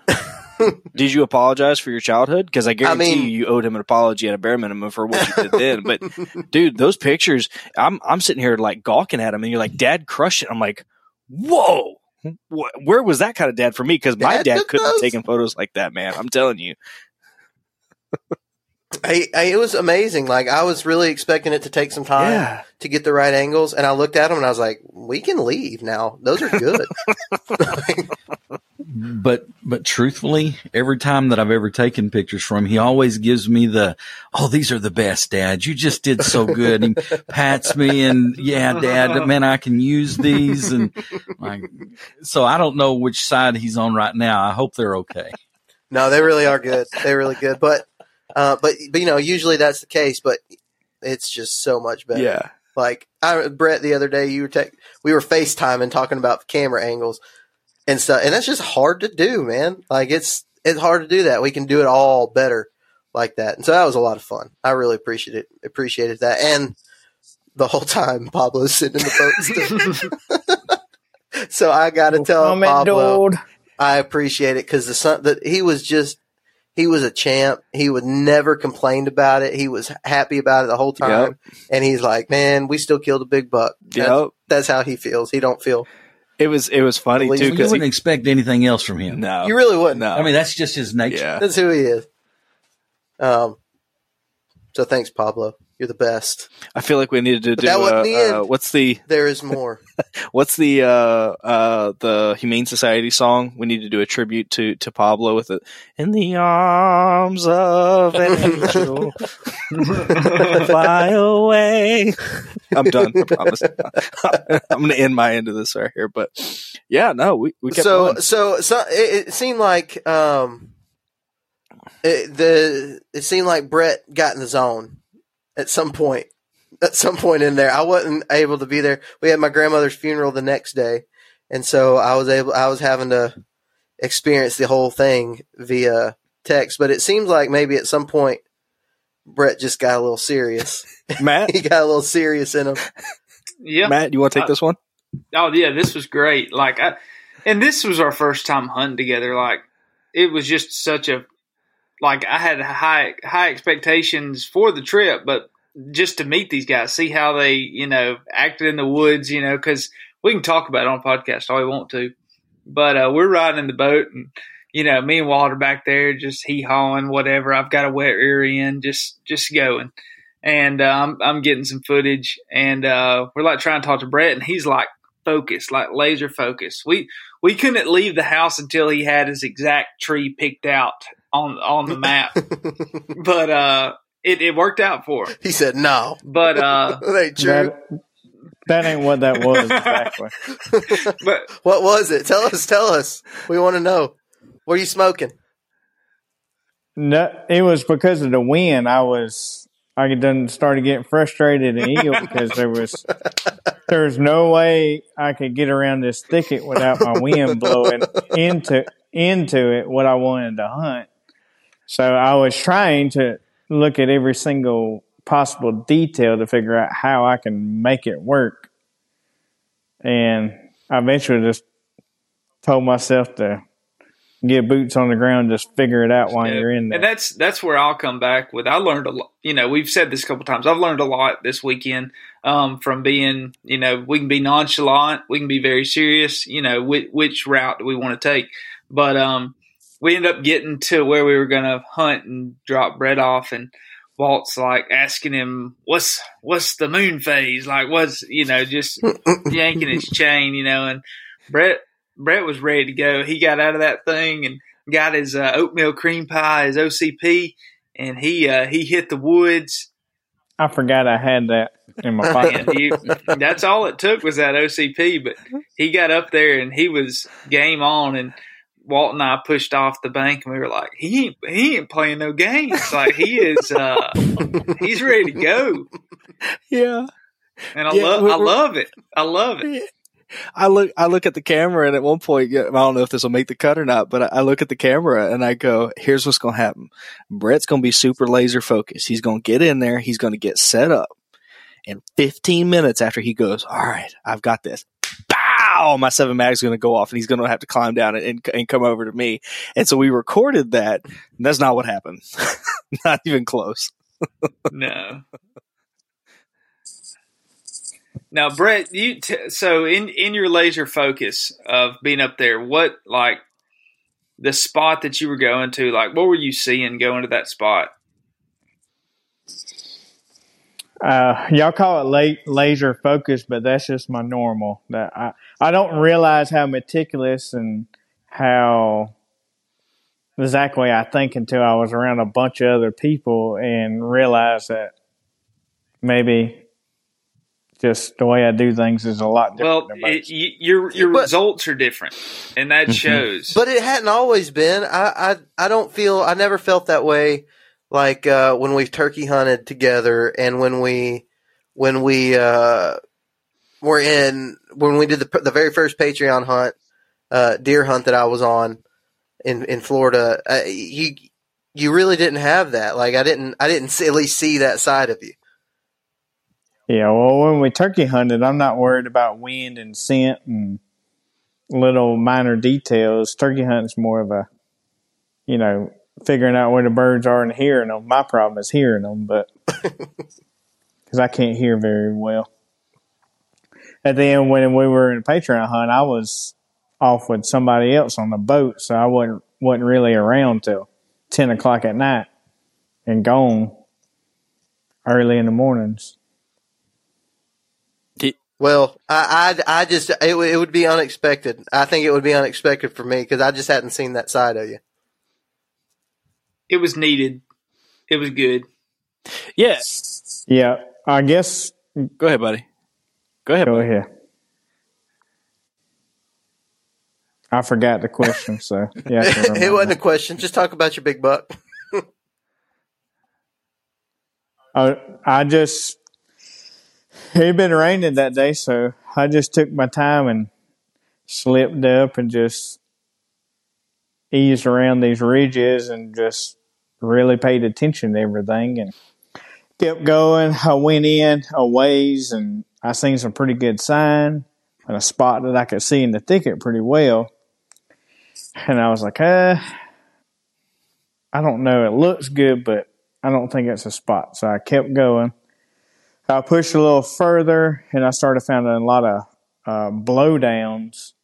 Did you apologize for your childhood? Because I guarantee I mean, you, you owed him an apology at a bare minimum for what you did then. But, dude, those pictures, I'm I'm sitting here, like, gawking at him, and you're like, Dad crushed it. I'm like, whoa, wh- where was that kind of dad for me? Because my dad, dad couldn't those. have taken photos like that, man. I'm telling you. I, I, it was amazing. Like, I was really expecting it to take some time yeah. to get the right angles. And I looked at him, and I was like, we can leave now. Those are good. like, But but truthfully, every time that I've ever taken pictures from, he always gives me the, oh, these are the best, Dad. You just did so good. And he pats me and, yeah, Dad, man, I can use these. And like, so I don't know which side he's on right now. I hope they're okay. No, they really are good. They're really good. But, uh, but, but you know, usually that's the case, but it's just so much better. Yeah. Like, I, Brett, the other day, you were te- we were FaceTiming talking about camera angles. And stuff, and that's just hard to do, man. Like it's it's hard to do that. We can do it all better like that. And so that was a lot of fun. I really appreciate it. Appreciated that. And the whole time Pablo's sitting in the boat. So I got to tell Pablo, I appreciate it because the son that he was just he was a champ. He would never complained about it. He was happy about it the whole time. Yep. And he's like, man, we still killed a big buck. Yep. That's, that's how he feels. He don't feel. It was it was funny well, too because you wouldn't he, expect anything else from him. No, you really wouldn't. No. I mean that's just his nature. Yeah. That's who he is. Um. So thanks, Pablo. You're the best. I feel like we needed to but do. That wasn't uh, the end. Uh, what's the? There is more. What's the uh uh the Humane Society song? We need to do a tribute to to Pablo with it. In the arms of an angel, fly away. I'm done. I promise. I'm going to end my end of this right here, but yeah, no, we, we kept so, going. So, so it, it seemed like, um, it, the, it seemed like Brett got in the zone at some point, at some point in there. I wasn't able to be there. We had my grandmother's funeral the next day. And so I was able, I was having to experience the whole thing via text, but it seems like maybe at some point, Brett just got a little serious. Matt? He got a little serious in him. Yeah. Matt, you want to take uh, this one? Oh, yeah. This was great. Like, I, and this was our first time hunting together. Like, it was just such a, like, I had high, high expectations for the trip, but just to meet these guys, see how they, you know, acted in the woods, you know, because we can talk about it on a podcast all we want to. But uh, we're riding in the boat and, you know, me and Walter back there just hee-hawing, whatever. I've got a wet rear end, just just going. And um, I'm getting some footage, and uh, we're, like, trying to talk to Brett, and he's, like, focused, like laser focused. We we couldn't leave the house until he had his exact tree picked out on on the map. But uh, it, it worked out for him. He said no. But uh, that ain't true. That, that ain't what that was exactly. But what was it? Tell us, tell us. We want to know. Were you smoking? No, it was because of the wind. I was, I done started getting frustrated and ill because there was, there was no way I could get around this thicket without my wind blowing into into it. What I wanted to hunt, so I was trying to look at every single possible detail to figure out how I can make it work, and I eventually just told myself to get boots on the ground, just figure it out while yeah. you're in there. And that's that's where I'll come back with. I learned a lot. You know, we've said this a couple times. I've learned a lot this weekend um, from being, you know, we can be nonchalant. We can be very serious, you know, which, which route do we want to take. But um, we ended up getting to where we were going to hunt and drop Brett off, and Walt's like asking him, what's what's the moon phase? Like, what's, you know, just yanking his chain, you know, and Brett Brett was ready to go. He got out of that thing and got his uh, oatmeal cream pie, his O C P, and he uh, he hit the woods. I forgot I had that in my pocket. You, that's all it took was that O C P, but he got up there and he was game on, and Walt and I pushed off the bank and we were like, he ain't, he ain't playing no games. Like, he is, uh, he's ready to go. Yeah. And I yeah, love, I love it. I love it. Yeah. I look, I look at the camera, and at one point, I don't know if this will make the cut or not, but I look at the camera and I go, here's what's going to happen. Brett's going to be super laser focused. He's going to get in there. He's going to get set up. And fifteen minutes after he goes, all right, I've got this. Bow! My seven mag's going to go off, and he's going to have to climb down and, and come over to me. And so we recorded that. And that's not what happened. Not even close. No. Now, Brett, you t- so in, in your laser focus of being up there, what, like, the spot that you were going to, like, what were you seeing going to that spot? Uh, y'all call it la- laser focus, but that's just my normal. That I, I don't realize how meticulous and how exactly I think until I was around a bunch of other people and realized that maybe just the way I do things is a lot different. Well, it, you, your your but, results are different, and that shows. But it hadn't always been. I, I, I don't feel – I never felt that way, like uh, when we turkey hunted together and when we when we uh, were in – when we did the, the very first Patreon hunt, uh, deer hunt that I was on in, in Florida, uh, you you really didn't have that. Like I didn't I didn't see, at least see that side of you. Yeah, well, when we turkey hunted, I'm not worried about wind and scent and little minor details. Turkey hunting's more of a, you know, figuring out where the birds are and hearing them. My problem is hearing them, but because I can't hear very well. At the end, when we were in a Patreon hunt, I was off with somebody else on the boat, so I wasn't wasn't really around till ten o'clock at night and gone early in the mornings. Well, I, I, I just, it, w- it would be unexpected. I think it would be unexpected for me because I just hadn't seen that side of you. It was needed. It was good. Yes. Yeah. yeah, I guess. Go ahead, buddy. Go ahead. Go buddy. ahead. I forgot the question, so. Yeah, it wasn't that. a question. Just talk about your big buck. I, I just. It had been raining that day, so I just took my time and slipped up and just eased around these ridges and just really paid attention to everything and kept going. I went in a ways, and I seen some pretty good sign and a spot that I could see in the thicket pretty well. And I was like, uh, I don't know. It looks good, but I don't think it's a spot. So I kept going. I pushed a little further, and I started finding a lot of uh, blowdowns,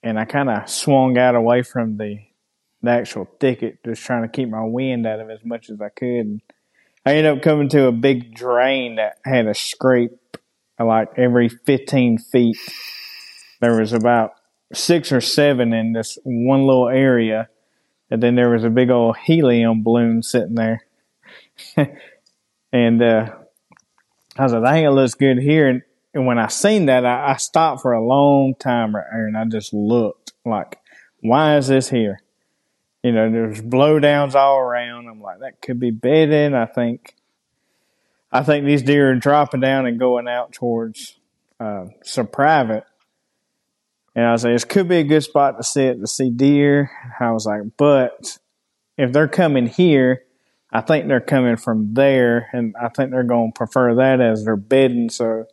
and I kind of swung out away from the, the actual thicket, just trying to keep my wind out of it as much as I could. And I ended up coming to a big drain that had a scrape like every fifteen feet. There was about six or seven in this one little area, and then there was a big old helium balloon sitting there. and, uh, I was like, I think it looks good here. And, and when I seen that, I, I stopped for a long time right there, and I just looked like, why is this here? You know, there's blowdowns all around. I'm like, that could be bedding. I think I think these deer are dropping down and going out towards uh, some private. And I was like, this could be a good spot to sit, to see deer. I was like, but if they're coming here, I think they're coming from there, and I think they're going to prefer that as their bedding. So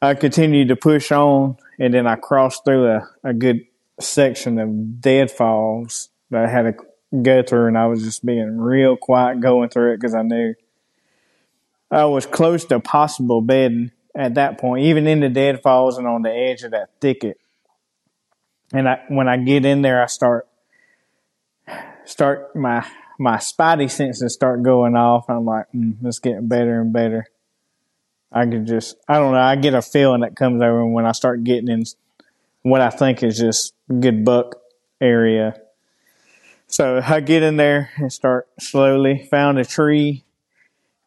I continued to push on, and then I crossed through a, a good section of deadfalls that I had to go through, and I was just being real quiet going through it because I knew I was close to possible bedding at that point, even in the deadfalls and on the edge of that thicket. And I, when I get in there, I start start my my spidey senses start going off. I'm like, mm, it's getting better and better. I can just, I don't know, I get a feeling that comes over when I start getting in what I think is just good buck area. So I get in there and start slowly, found a tree.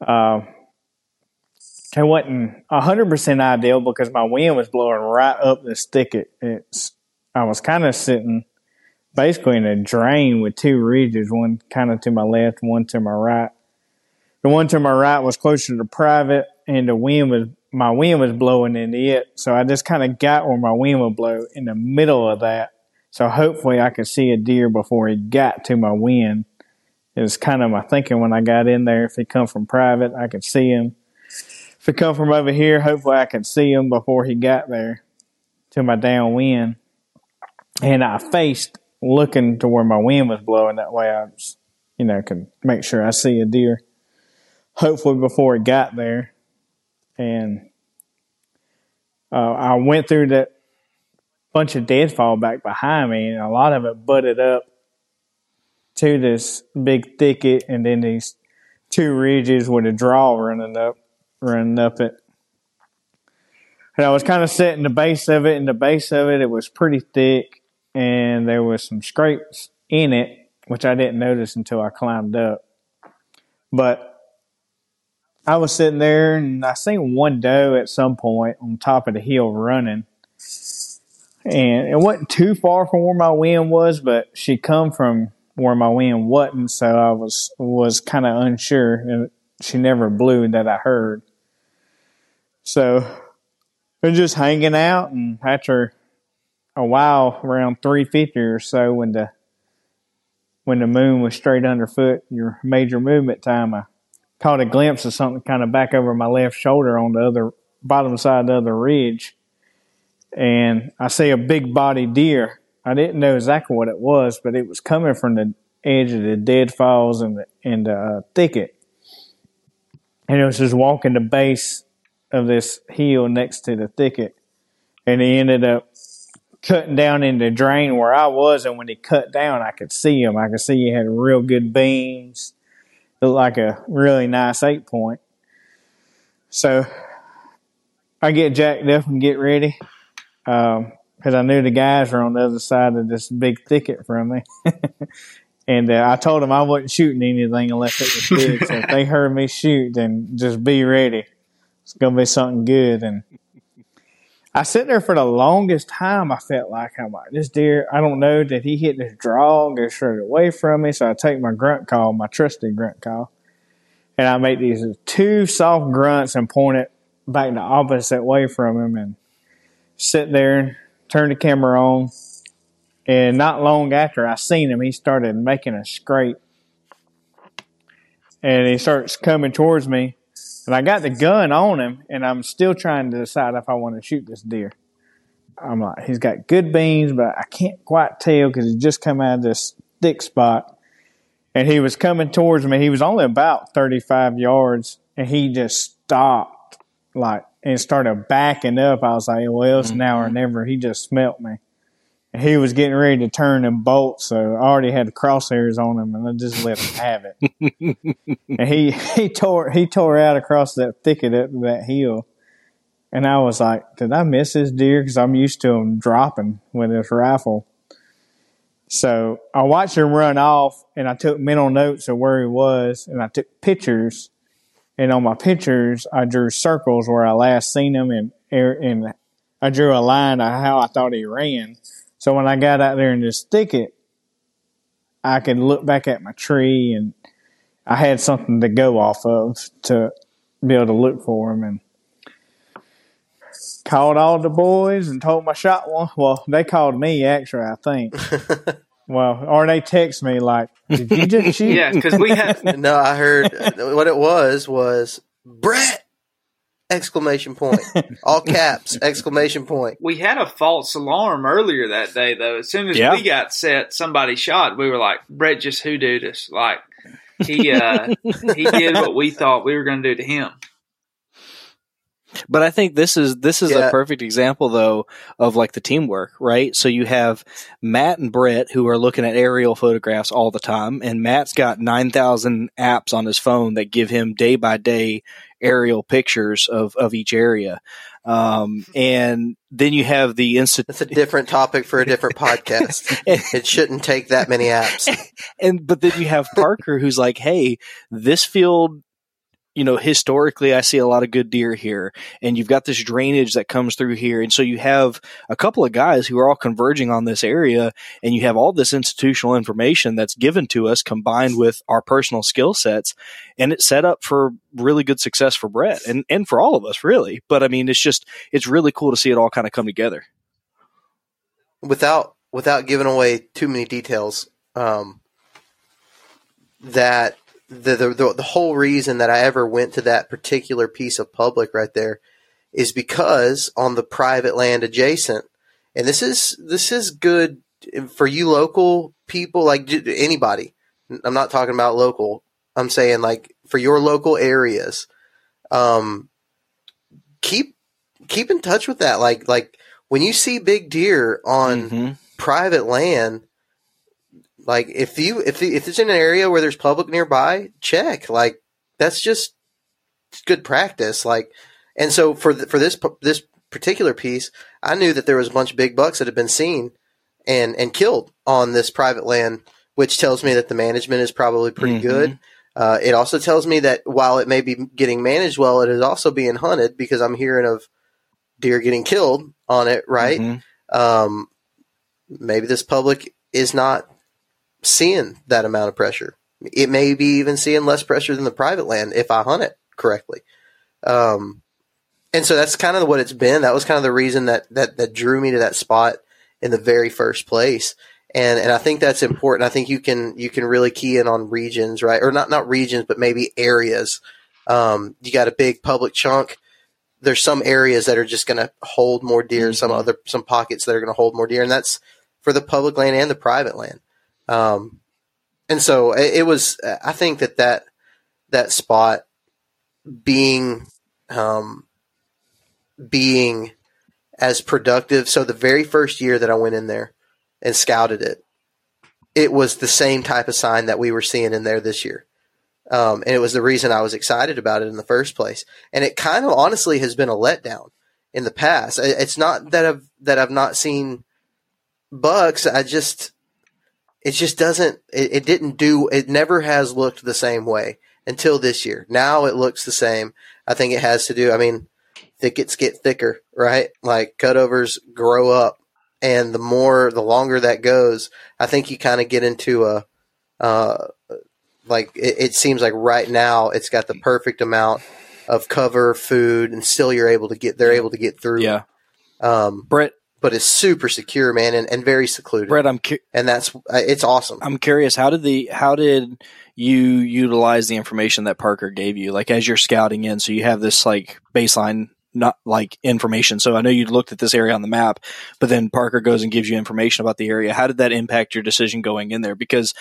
Um, it wasn't one hundred percent ideal because my wind was blowing right up this thicket. It's, I was kind of sitting basically in a drain with two ridges, one kind of to my left, one to my right. The one to my right was closer to private, and the wind was my wind was blowing into it. So I just kind of got where my wind would blow in the middle of that. So hopefully I could see a deer before he got to my wind. It was kind of my thinking when I got in there. If he come from private, I could see him. If he come from over here, hopefully I could see him before he got there to my downwind. And I faced looking to where my wind was blowing. That way I was, you know, could make sure I see a deer, hopefully before it got there. And uh, I went through that bunch of deadfall back behind me, and a lot of it butted up to this big thicket, and then these two ridges with a draw running up, running up it. And I was kind of sitting the base of it, and the base of it, it was pretty thick, and there was some scrapes in it, which I didn't notice until I climbed up. But I was sitting there, and I seen one doe at some point on top of the hill running. And it wasn't too far from where my wind was, but she come from where my wind wasn't, so I was was kind of unsure. And she never blew that I heard. So we're just hanging out, and after a while, around three fifty or so, when the, when the moon was straight underfoot, your major movement time, I caught a glimpse of something kind of back over my left shoulder on the other bottom side of the other ridge. And I see a big body deer. I didn't know exactly what it was, but it was coming from the edge of the deadfalls and the, and the uh, thicket. And it was just walking the base of this hill next to the thicket. And he ended up cutting down in the drain where I was. And when he cut down, I could see him. I could see he had real good beams. Looked like a really nice eight point. So I get jacked up and get ready because um, I knew the guys were on the other side of this big thicket from me. And uh, I told them I wasn't shooting anything unless it was big. So if they heard me shoot, then just be ready. It's going to be something good. And I sat there for the longest time. I felt like I'm like, this deer, I don't know, did he hit this draw, go straight away from me? So I take my grunt call, my trusty grunt call, and I make these two soft grunts and point it back the opposite way from him and sit there, turn the camera on. And not long after I seen him, he started making a scrape. And he starts coming towards me. And I got the gun on him, and I'm still trying to decide if I want to shoot this deer. I'm like, he's got good beams, but I can't quite tell because he just come out of this thick spot. And he was coming towards me. He was only about thirty-five yards, and he just stopped like and started backing up. I was like, well, it's now or never. He just smelt me. And he was getting ready to turn and bolt, so I already had the crosshairs on him, and I just let him have it. And he, he tore he tore out across that thicket up that hill. And I was like, did I miss this deer? Because I'm used to him dropping with his rifle. So I watched him run off, and I took mental notes of where he was, and I took pictures. And on my pictures, I drew circles where I last seen him, and, and I drew a line of how I thought he ran. So when I got out there in this thicket, I could look back at my tree, and I had something to go off of to be able to look for him. And called all the boys and told my shot one. Well, they called me actually, I think. Well, or they text me like, "Did you just shoot?" Yeah, because we had. No, I heard what it was was Brett. Exclamation point. All caps, exclamation point. We had a false alarm earlier that day, though. As soon as yeah. we got set, somebody shot. We were like, Brett just hoodooed us. Like, he uh, he did what we thought we were going to do to him. But I think this is this is yeah. a perfect example, though, of like the teamwork, right? So you have Matt and Brett who are looking at aerial photographs all the time, and Matt's got nine thousand apps on his phone that give him day by day aerial pictures of, of each area. Um, and then you have the institute. That's a different topic for a different podcast. and, it shouldn't take that many apps. And, but then you have Parker who's like, hey, this field, you know, historically, I see a lot of good deer here, and you've got this drainage that comes through here. And so you have a couple of guys who are all converging on this area, and you have all this institutional information that's given to us combined with our personal skill sets. And it's set up for really good success for Brett and, and for all of us, really. But I mean, it's just, it's really cool to see it all kind of come together. Without, without giving away too many details, um, that, The, the the whole reason that I ever went to that particular piece of public right there is because on the private land adjacent, and this is this is good for you local people, like anybody. I'm not talking about local. I'm saying like for your local areas, um, keep keep in touch with that. Like like when you see big deer on mm-hmm. private land. Like if you if the, if it's in an area where there's public nearby, check. Like that's just good practice. Like, and so for the, for this this particular piece, I knew that there was a bunch of big bucks that had been seen and and killed on this private land, which tells me that the management is probably pretty mm-hmm. good. Uh, it also tells me that while it may be getting managed well, it is also being hunted because I'm hearing of deer getting killed on it. Right? Mm-hmm. Um, maybe this public is not seeing that amount of pressure. It may be even seeing less pressure than the private land if I hunt it correctly. Um, and so that's kind of what it's been. That was kind of the reason that, that, that drew me to that spot in the very first place. And, and I think that's important. I think you can, you can really key in on regions, right? Or not, not regions, but maybe areas. Um, you got a big public chunk. There's some areas that are just going to hold more deer, mm-hmm. some other, some pockets that are going to hold more deer. And that's for the public land and the private land. Um, and so it, it was, I think that that, that spot being, um, being as productive. So the very first year that I went in there and scouted it, it was the same type of sign that we were seeing in there this year. Um, and it was the reason I was excited about it in the first place. And it kind of honestly has been a letdown in the past. It's not that I've, that I've not seen bucks. I just... It just doesn't, it, it didn't do, it never has looked the same way until this year. Now it looks the same. I think it has to do, I mean, thickets get thicker, right? Like cutovers grow up. And the more, the longer that goes, I think you kind of get into a, uh, like it, it seems like right now it's got the perfect amount of cover, food, and still you're able to get, they're able to get through. Yeah. Um, Brett. But it's super secure, man, and, and very secluded. Brett, I'm cu- and that's it's awesome. I'm curious, how did the how did you utilize the information that Parker gave you? Like as you're scouting in, so you have this like baseline, not like information. So I know you looked at this area on the map, but then Parker goes and gives you information about the area. How did that impact your decision going in there? Because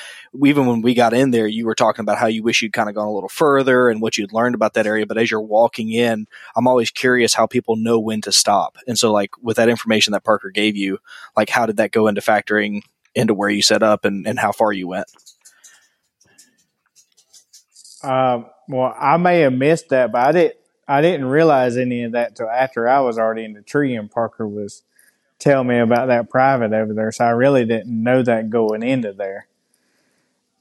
even when we got in there, you were talking about how you wish you'd kind of gone a little further and what you'd learned about that area. But as you're walking in, I'm always curious how people know when to stop. And so like with that information that Parker gave you, like how did that go into factoring into where you set up and, and how far you went? Uh, well, I may have missed that, but I didn't. I didn't realize any of that till after I was already in the tree and Parker was telling me about that private over there. So I really didn't know that going into there.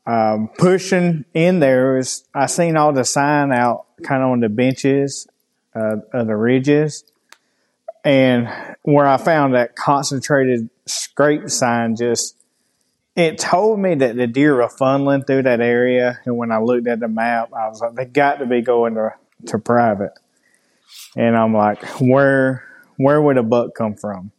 Um, pushing in there was, I seen all the sign out kind of on the benches uh, of the ridges, and where I found that concentrated scrape sign, just it told me that the deer were funneling through that area. And when I looked at the map, I was like, they got to be going to to private. And I'm like, where where would a buck come from?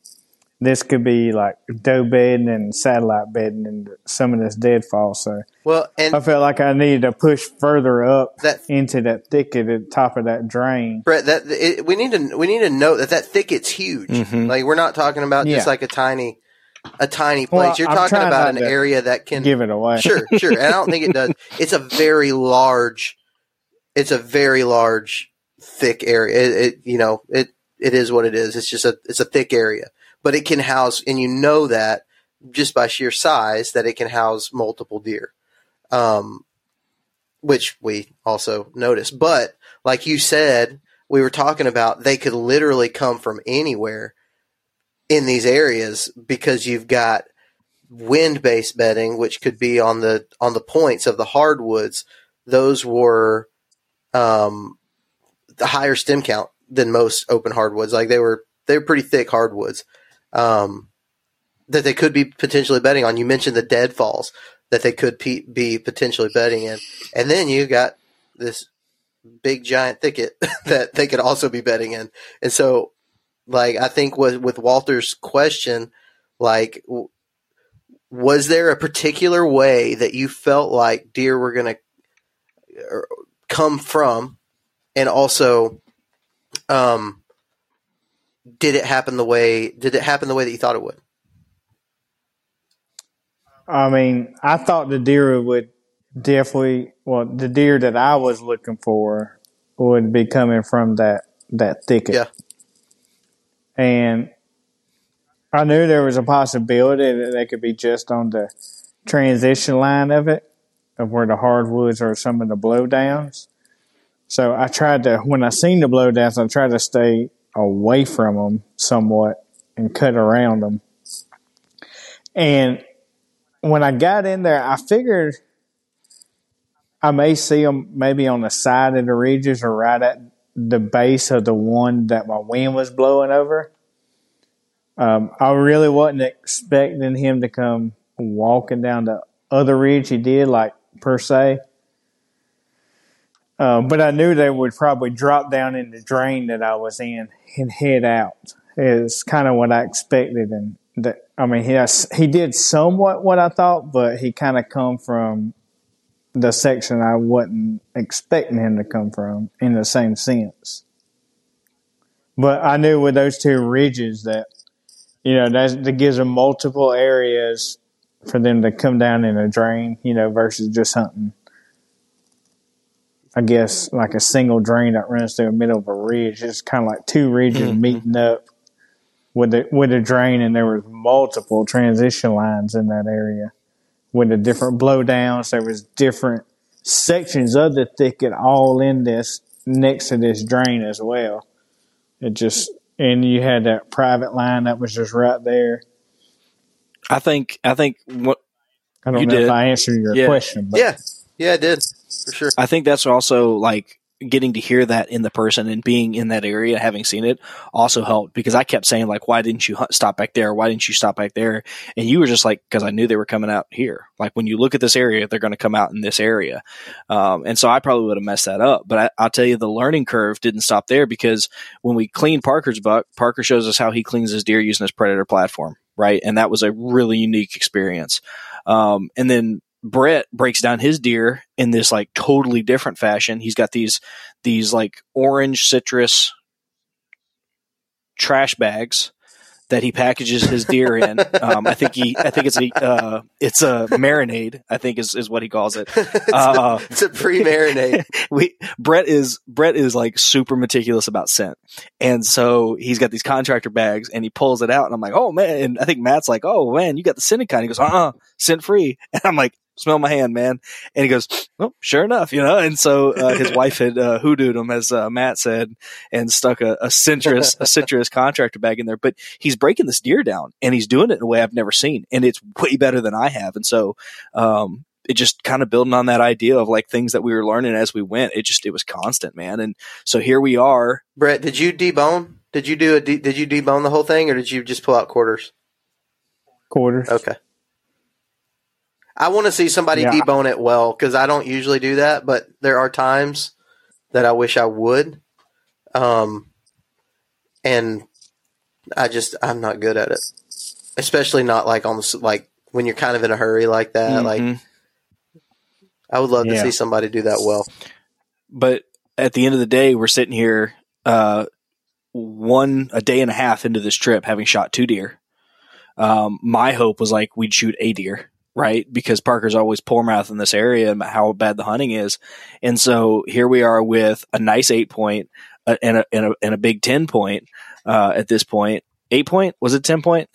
This could be like doe bedding and satellite bedding and some of this deadfall. So well, and I felt like I needed to push further up that, into that thicket at the top of that drain. Brett, that it, we need to we need to note that that thicket's huge. Mm-hmm. Like we're not talking about yeah. just like a tiny a tiny place. Well, You're I'm talking about an area that can give it away. Sure, sure. And I don't think it does. It's a very large. It's a very large thick area. It, it you know, it, it is what it is. It's just a, it's a thick area, but it can house, and you know that just by sheer size that it can house multiple deer, um, which we also noticed. But like you said, we were talking about, they could literally come from anywhere in these areas because you've got wind-based bedding, which could be on the on the points of the hardwoods. Those were um, the higher stem count than most open hardwoods. Like they were, they were pretty thick hardwoods um, that they could be potentially bedding on. You mentioned the deadfalls that they could pe- be potentially bedding in, and then you got this big giant thicket that they could also be bedding in. And so, like, I think with, with Walter's question, like, w- was there a particular way that you felt like deer were going to come from? And also, um, did it happen the way, did it happen the way that you thought it would? I mean, I thought the deer would definitely, well, the deer that I was looking for would be coming from that, that thicket. Yeah. And I knew there was a possibility that they could be just on the transition line of it, of where the hardwoods are some of the blowdowns. So I tried to, when I seen the blowdowns, I tried to stay away from them somewhat and cut around them. And when I got in there, I figured I may see them maybe on the side of the ridges or right at the base of the one that my wind was blowing over. Um, I really wasn't expecting him to come walking down the other ridge he did, like, per se. Uh, but I knew they would probably drop down in the drain that I was in and head out. It's kind of what I expected. And the, I mean, he has, he did somewhat what I thought, but he kind of come from the section I wasn't expecting him to come from in the same sense. But I knew with those two ridges that, you know, that's, that gives them multiple areas for them to come down in a drain, you know, versus just hunting, I guess, like a single drain that runs through the middle of a ridge. It's kind of like two ridges meeting up with the, with a drain, and there was multiple transition lines in that area with the different blowdowns. There was different sections of the thicket all in this, next to this drain as well. It just, and you had that private line that was just right there. I think, I think what I don't you know did. if I answered your yeah. question, but yeah, yeah, I did for sure. I think that's also like getting to hear that in the person and being in that area, having seen it, also helped, because I kept saying, like, why didn't you hunt, stop back there? Why didn't you stop back there? And you were just like, because I knew they were coming out here. Like, when you look at this area, they're going to come out in this area. Um, and so I probably would have messed that up. But I, I'll tell you, the learning curve didn't stop there, because when we cleaned Parker's buck, Parker shows us how he cleans his deer using his predator platform, right? And that was a really unique experience. Um, and then Brett breaks down his deer in this like totally different fashion. He's got these, these like orange citrus trash bags that he packages his deer in. Um, I think he, I think it's a, uh, it's a marinade, I think is, is what he calls it. It's, uh, a, it's a pre-marinade. We, Brett is, Brett is like super meticulous about scent. And so he's got these contractor bags and he pulls it out, and I'm like, oh man. And I think Matt's like, oh man, you got the scented kind. He goes, uh-uh, scent free. And I'm like, smell my hand, man. And he goes, well, sure enough, you know. And so uh, his wife had uh, hoodooed him, as uh, Matt said, and stuck a, a citrus a citrus contractor bag in there. But he's breaking this deer down, and he's doing it in a way I've never seen, and it's way better than I have. And so um, it just kind of building on that idea of like things that we were learning as we went. It just, it was constant, man. And so here we are. Brett, did you debone? Did you do a de- did you debone the whole thing, or did you just pull out quarters? Quarters. Okay. I want to see somebody yeah. debone it well, because I don't usually do that, but there are times that I wish I would. Um, and I just, I'm not good at it, especially not like on the, like when you're kind of in a hurry like that. Mm-hmm. Like, I would love yeah. to see somebody do that well. But at the end of the day, we're sitting here uh, one a day and a half into this trip, having shot two deer. Um, my hope was like we'd shoot a deer. right? Because Parker's always poor mouth in this area and how bad the hunting is. And so here we are with a nice eight point uh, and, a, and, a, and a big ten point uh, at this point. Eight point? Was it ten point?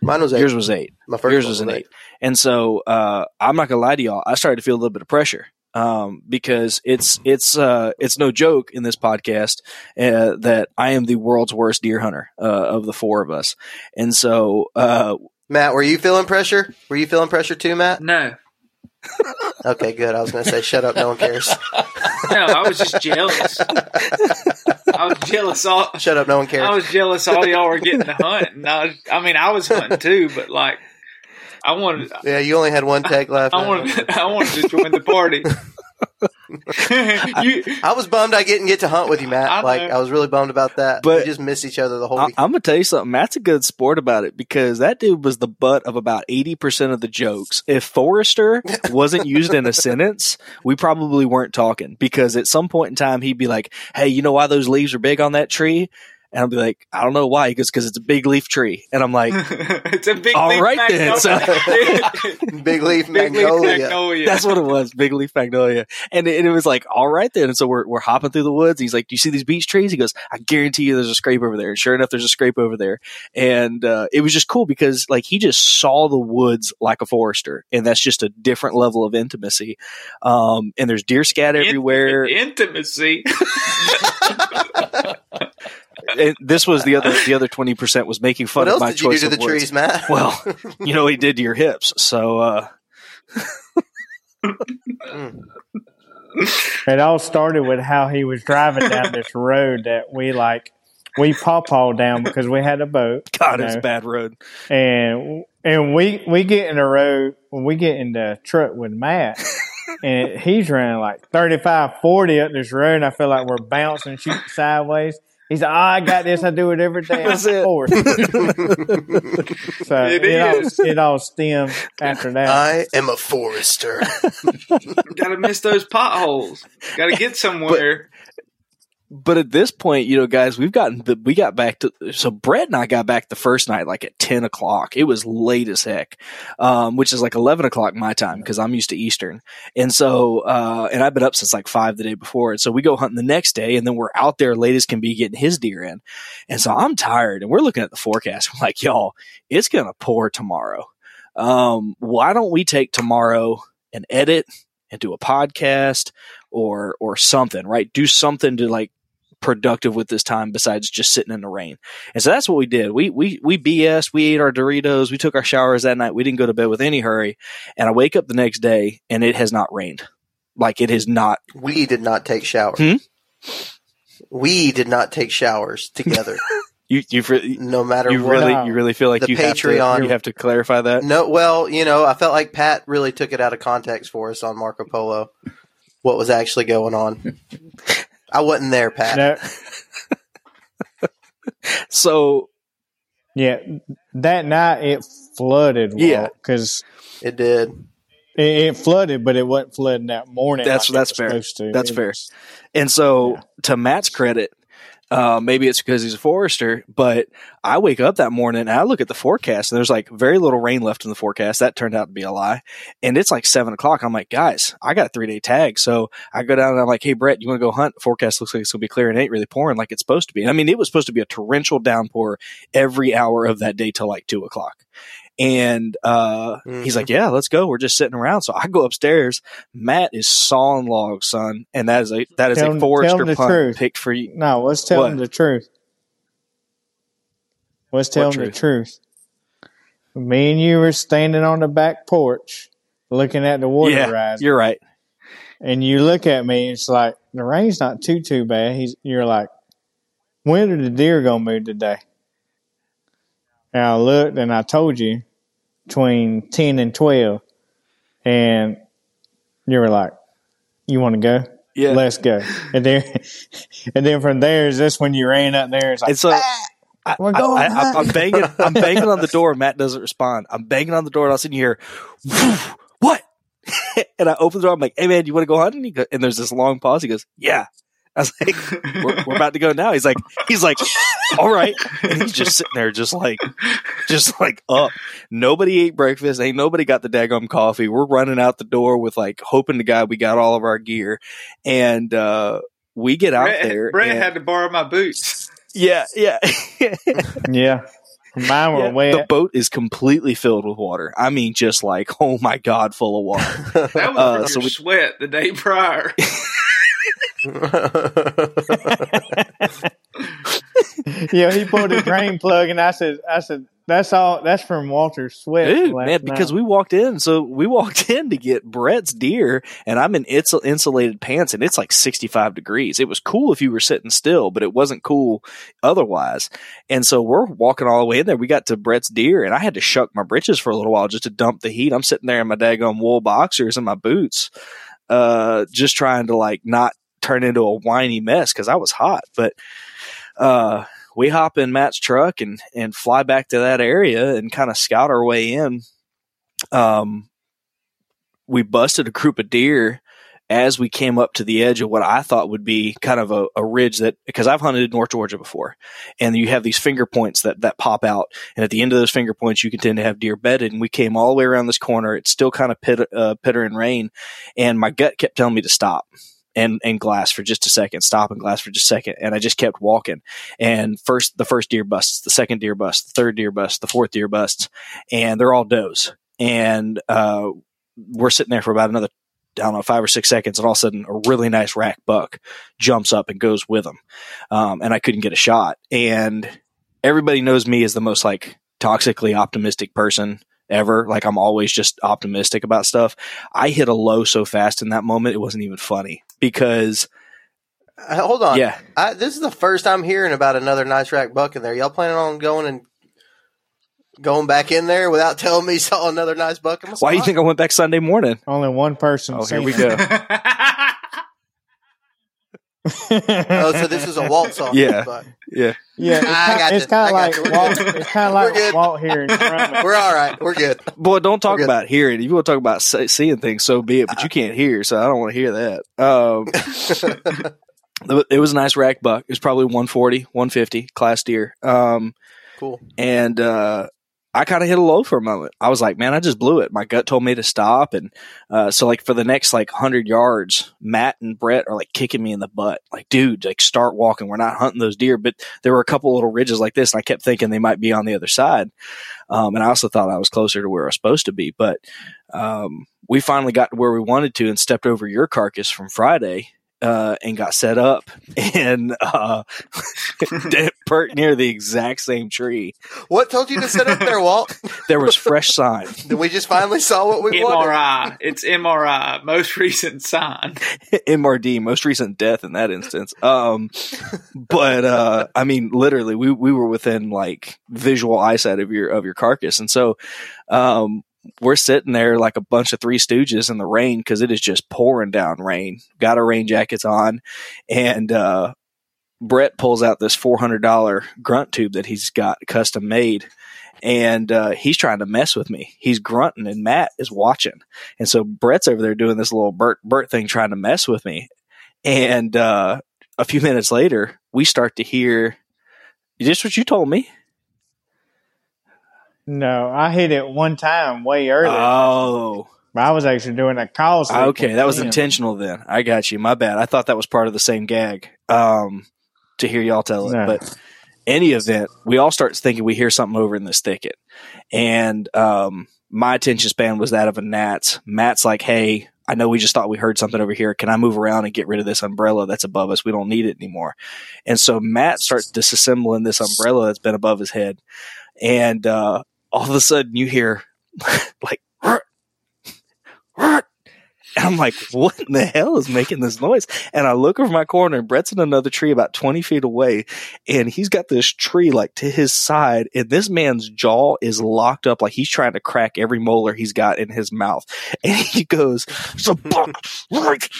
Mine was eight. Yours was eight. My first Yours was an eight. eight. And so uh, I'm not going to lie to y'all. I started to feel a little bit of pressure um, because it's it's uh, it's no joke in this podcast uh, that I am the world's worst deer hunter uh, of the four of us. And so uh, Matt, were you feeling pressure? Were you feeling pressure too, Matt? No. Okay, good. I was going to say, shut up. No one cares. No, I was just jealous. I was jealous. All, shut up. No one cares. I was jealous. All y'all were getting to hunt. And I, was, I mean, I was hunting too, but like, I wanted. Yeah, you only had one tag left. I wanted. I wanted to join the party. you, I, I was bummed I didn't get to hunt with you, Matt. I like I was really bummed about that. But we just missed each other the whole I, week. I'm gonna tell you something. Matt's a good sport about it because that dude was the butt of about eighty percent of the jokes. If Forrester wasn't used in a sentence, we probably weren't talking because at some point in time he'd be like, "Hey, you know why those leaves are big on that tree?" And I'll be like, I don't know why. He goes, because it's a big leaf tree. And I'm like, it's a big all leaf right magnolia. Then. So, big leaf big magnolia. magnolia. That's what it was. Big leaf magnolia. And it, and it was like, all right then. And so we're we're hopping through the woods. He's like, do you see these beech trees? He goes, I guarantee you there's a scrape over there. And sure enough, there's a scrape over there. And uh, it was just cool because like he just saw the woods like a forester. And that's just a different level of intimacy. Um, and there's deer scat everywhere. In- intimacy. And this was the other the other twenty percent was making fun of my choice of words. What else did you do to the trees, Matt? Well, you know what he did to your hips, so. Uh. It all started with how he was driving down this road that we like we pawpawed down because we had a boat. God, it's a bad road. And and we we get in the road when we get in the truck with Matt. And he's running like thirty-five, forty up this road, and I feel like we're bouncing, shooting sideways. He's like, oh, I got this. I do it every day. I'm forced. So it, it, is. All, it all stemmed after that. I am a forester. Got to miss those potholes. Got to get somewhere. But, but at this point, you know, guys, we've gotten the, we got back to so Brett and I got back the first night like at ten o'clock. It was late as heck, um, which is like eleven o'clock my time because I'm used to Eastern. And so, uh, and I've been up since like five the day before. And so we go hunting the next day, and then we're out there late as can be getting his deer in. And so I'm tired, and we're looking at the forecast. I'm like, y'all, it's gonna pour tomorrow. Um, why don't we take tomorrow and edit and do a podcast or or something? Right? Do something to like. Productive with this time besides just sitting in the rain. And so that's what we did. We we we B S'd, we ate our Doritos, we took our showers that night. We didn't go to bed with any hurry. And I wake up the next day and it has not rained. Like it has not. We did not take showers. Hmm? We did not take showers together. You, you no matter you what, really, you really feel like you have, to, you have to clarify that? No, well, you know, I felt like Pat really took it out of context for us on Marco Polo, what was actually going on. I wasn't there, Pat. No. So, yeah, that night it flooded. Yeah, because it did. It, it flooded, but it wasn't flooding that morning. That's like that's fair. That's it fair. Was, and so, yeah. To Matt's credit, uh, maybe it's because he's a forester, but I wake up that morning and I look at the forecast, and there's like very little rain left in the forecast. That turned out to be a lie. And it's like seven o'clock. I'm like, guys, I got a three day tag. So I go down and I'm like, hey, Brett, you want to go hunt? Forecast looks like it's going to be clear and ain't really pouring like it's supposed to be. And I mean, it was supposed to be a torrential downpour every hour of that day till like two o'clock. And uh, mm-hmm. He's like, yeah, let's go. We're just sitting around. So I go upstairs. Matt is sawing logs, son. And that is a that is tell a forester punt truth. Picked for you. No, let's tell what? him the truth. Let's tell what him truth? the truth. Me and you were standing on the back porch looking at the water yeah, rising. You're right. And you look at me, it's like, the rain's not too, too bad. He's, you're like, when are the deer going to move today? And I looked, and I told you between ten and twelve, and you were like, you want to go? Yeah. Let's go. And then, and then from there is this when you ran up there. It's like, it's like ah, we're going. I, I, I, I'm banging, I'm banging on the door. Matt doesn't respond. I'm banging on the door, and I'll sit here, what? And I open the door. I'm like, hey, man, you want to go hunting? And, he goes, and there's this long pause. He goes, yeah. I was like, we're, we're about to go now. He's like, he's like, all right. And he's just sitting there, just like, just like up. Nobody ate breakfast. Ain't nobody got the daggum coffee. We're running out the door with like, hoping to God we got all of our gear. And, uh, we get out Brett, there. Brett and, had to borrow my boots. Yeah. Yeah. yeah. Mine were yeah, wet. The boat is completely filled with water. I mean, just like, oh my God, full of water. That was uh, your so we, sweat the day prior. yeah, he pulled a drain plug, and I said, "I said that's all. That's from Walter's sweat, dude, man." Because night. we walked in, so we walked in to get Brett's deer, and I'm in insulated pants, and it's like sixty-five degrees. It was cool if you were sitting still, but it wasn't cool otherwise. And so we're walking all the way in there. We got to Brett's deer, and I had to shuck my britches for a little while just to dump the heat. I'm sitting there in my daggone wool boxers and my boots, uh, just trying to like not turn into a whiny mess because I was hot. But uh, we hop in Matt's truck and and fly back to that area and kind of scout our way in. Um, we busted a group of deer as we came up to the edge of what I thought would be kind of a, a ridge that, because I've hunted in North Georgia before, and you have these finger points that, that pop out. And at the end of those finger points, you can tend to have deer bedded. And we came all the way around this corner. It's still kind of pit, uh, pittering rain. And my gut kept telling me to stop. And, and glass for just a second, stop and glass for just a second. And I just kept walking. And first, the first deer busts, the second deer busts, the third deer busts, the fourth deer busts, and they're all does. And, uh, we're sitting there for about another, I don't know, five or six seconds. And all of a sudden, a really nice rack buck jumps up and goes with them. Um, and I couldn't get a shot. And everybody knows me as the most like toxically optimistic person ever. Like, I'm always just optimistic about stuff. I hit a low so fast in that moment, it wasn't even funny because. Uh, hold on. Yeah. I, this is the first I'm hearing about another nice rack buck in there. Y'all planning on going and going back in there without telling me saw another nice buck? Why do you think I went back Sunday morning? Only one person. Oh, here we go. oh, so this is a Walt song. Yeah, but. yeah, yeah. It's, it's kind of like Walt. It's kind of like Walt here. We're all right. We're good. Boy, don't talk about hearing. If you want to talk about seeing things, so be it. But you can't hear, so I don't want to hear that. Um, it was a nice rack buck. It was probably one forty, one fifty, class deer. Um, cool. And uh, I kind of hit a low for a moment. I was like, man, I just blew it. My gut told me to stop. And uh, so like for the next like hundred yards, Matt and Brett are like kicking me in the butt. Like, dude, like start walking. We're not hunting those deer. But there were a couple little ridges like this. And I kept thinking they might be on the other side. Um, and I also thought I was closer to where I was supposed to be. But um, we finally got to where we wanted to and stepped over your carcass from Friday. Uh, and got set up and uh, perked near the exact same tree. What told you to set up there, Walt? There was fresh sign. Then we just finally saw what we M R I. Wanted. M R I. It's M R I, most recent sign. M R D, most recent death in that instance. Um, but uh, I mean, literally, we we were within like visual eyesight of your of your carcass, and so. Um, We're sitting there like a bunch of Three Stooges in the rain because it is just pouring down rain. Got our rain jackets on, and uh, Brett pulls out this four hundred dollars grunt tube that he's got custom made, and uh, he's trying to mess with me. He's grunting, and Matt is watching. And so Brett's over there doing this little Bert, Bert thing trying to mess with me. And uh, a few minutes later, we start to hear, is this what you told me? No, I hit it one time way earlier. Oh. I was actually doing a call. Okay, that was him. Intentional then. I got you. My bad. I thought that was part of the same gag um, to hear y'all tell it. No. But any event, we all start thinking we hear something over in this thicket. And um, my attention span was that of a gnat's. Matt's like, hey, I know we just thought we heard something over here. Can I move around and get rid of this umbrella that's above us? We don't need it anymore. And so Matt starts disassembling this umbrella that's been above his head. And uh, all of a sudden you hear like, hurt, hurt. And I'm like, what in the hell is making this noise? And I look over my corner and Brett's in another tree about twenty feet away. And he's got this tree like to his side. And this man's jaw is locked up. Like he's trying to crack every molar he's got in his mouth. And he goes, so, like,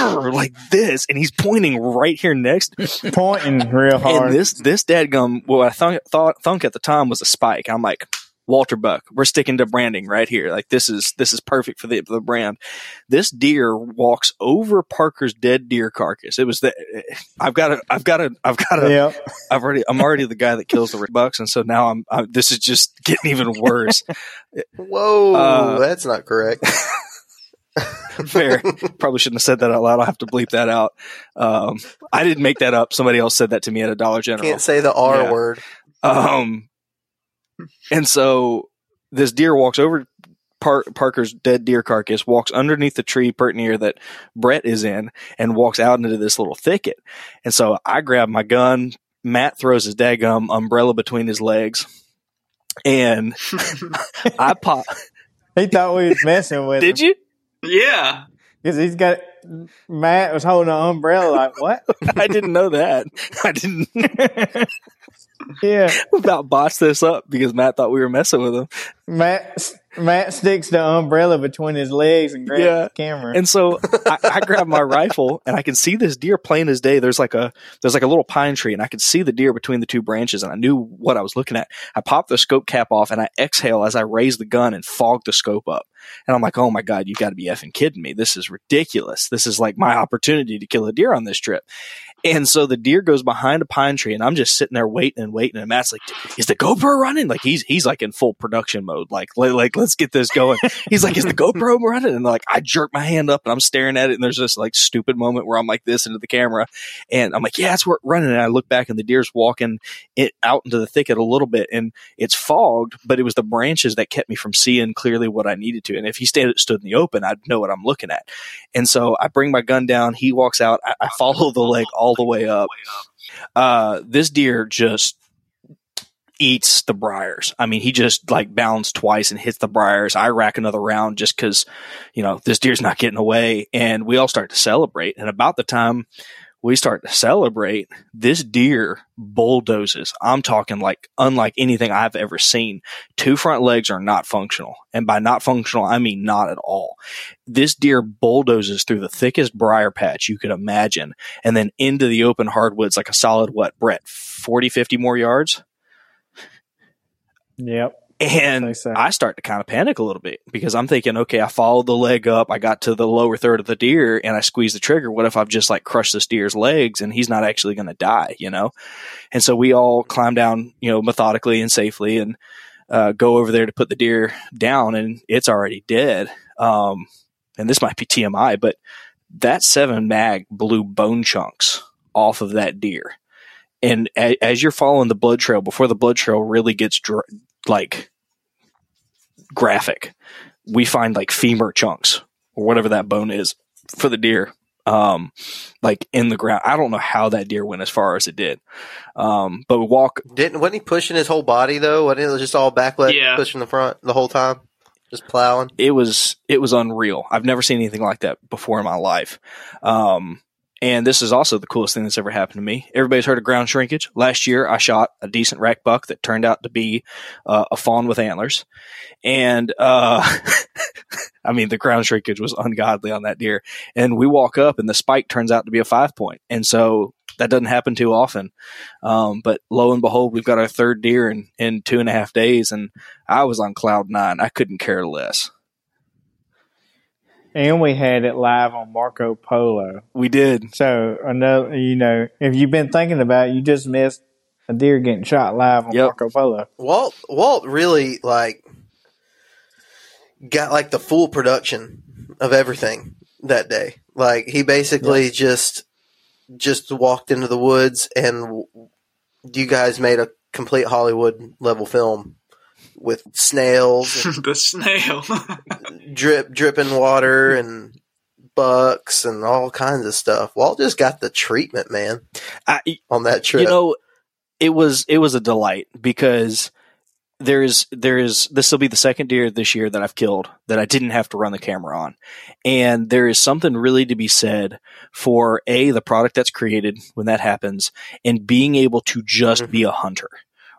like this. And he's pointing right here next. Pointing real hard. And this, this dadgum, what I thunk, thought, thunk at the time was a spike. I'm like, Walter buck. We're sticking to branding right here. Like this is, this is perfect for the, the brand. This deer walks over Parker's dead deer carcass. It was the, I've got to, I've got to, I've got to, yeah. I've already, I'm already the guy that kills the bucks. And so now I'm, I'm this is just getting even worse. Whoa. Uh, that's not correct. Fair. Probably shouldn't have said that out loud. I'll have to bleep that out. Um, I didn't make that up. Somebody else said that to me at a Dollar General. Can't say the R yeah. word. Um, and so this deer walks over Par- Parker's dead deer carcass, walks underneath the tree pert near that Brett is in, and walks out into this little thicket. And so I grab my gun. Matt throws his daggum umbrella between his legs, and I pop. He thought we was messing with. Did him. You? Yeah. Because he's got – Matt was holding an umbrella like, what? I didn't know that. I didn't – Yeah. We about botched this up because Matt thought we were messing with him. Matt Matt sticks the umbrella between his legs and grabs yeah. the camera. And so I, I grab my rifle, and I can see this deer plain as day. There's like a there's like a little pine tree, and I could see the deer between the two branches, and I knew what I was looking at. I popped the scope cap off, and I exhale as I raise the gun and fog the scope up. And I'm like, oh my God, you've got to be effing kidding me. This is ridiculous. This is like my opportunity to kill a deer on this trip. And so the deer goes behind a pine tree, and I'm just sitting there waiting and waiting. And Matt's like, is the GoPro running? Like he's, he's like in full production mode. Like, like, let's get this going. He's like, is the GoPro running? And like, I jerk my hand up and I'm staring at it. And there's this like stupid moment where I'm like this into the camera, and I'm like, yeah, it's running. And I look back and the deer's walking it out into the thicket a little bit, and it's fogged, but it was the branches that kept me from seeing clearly what I needed to. And if he stayed, stood in the open, I'd know what I'm looking at. And so I bring my gun down. He walks out. I, I follow the leg all the way up. Uh, this deer just eats the briars. I mean, he just like bounds twice and hits the briars. I rack another round just because, you know, this deer's not getting away. And we all start to celebrate. And about the time we start to celebrate, this deer bulldozes. I'm talking like unlike anything I've ever seen. Two front legs are not functional. And by not functional, I mean not at all. This deer bulldozes through the thickest briar patch you could imagine, and then into the open hardwoods like a solid, what, Brett, forty, fifty more yards? Yep. And I, so. I start to kind of panic a little bit because I'm thinking, okay, I followed the leg up. I got to the lower third of the deer and I squeezed the trigger. What if I've just like crushed this deer's legs and he's not actually going to die, you know? And so we all climb down, you know, methodically and safely and uh, go over there to put the deer down, and it's already dead. Um, and this might be T M I, but that seven mag blew bone chunks off of that deer. And a- as you're following the blood trail, before the blood trail really gets dr- like, graphic, we find like femur chunks or whatever that bone is for the deer, um like in the ground. I don't know how that deer went as far as it did, um but we walk didn't wasn't he pushing his whole body though? Wasn't it just all back leg yeah. pushing the front the whole time, just plowing? It was it was unreal. I've never seen anything like that before in my life. um And this is also the coolest thing that's ever happened to me. Everybody's heard of ground shrinkage. Last year, I shot a decent rack buck that turned out to be uh, a fawn with antlers. And, uh, I mean, the ground shrinkage was ungodly on that deer. And we walk up, and the spike turns out to be a five point. And so that doesn't happen too often. Um, but lo and behold, we've got our third deer in, in two and a half days. And I was on cloud nine. I couldn't care less. And we had it live on Marco Polo. We did. So, another, you know, if you've been thinking about it, you just missed a deer getting shot live on yep. Marco Polo. Walt, Walt really, like, got, like, the full production of everything that day. Like, he basically yes. just just walked into the woods, and you guys made a complete Hollywood-level film. With snails. And the snail. drip, dripping water and bucks and all kinds of stuff. Walt just got the treatment, man, I, on that trip. You know, it was it was a delight because there is, there is this will be the second deer this year that I've killed that I didn't have to run the camera on. And there is something really to be said for, A, the product that's created when that happens, and being able to just mm-hmm. be a hunter.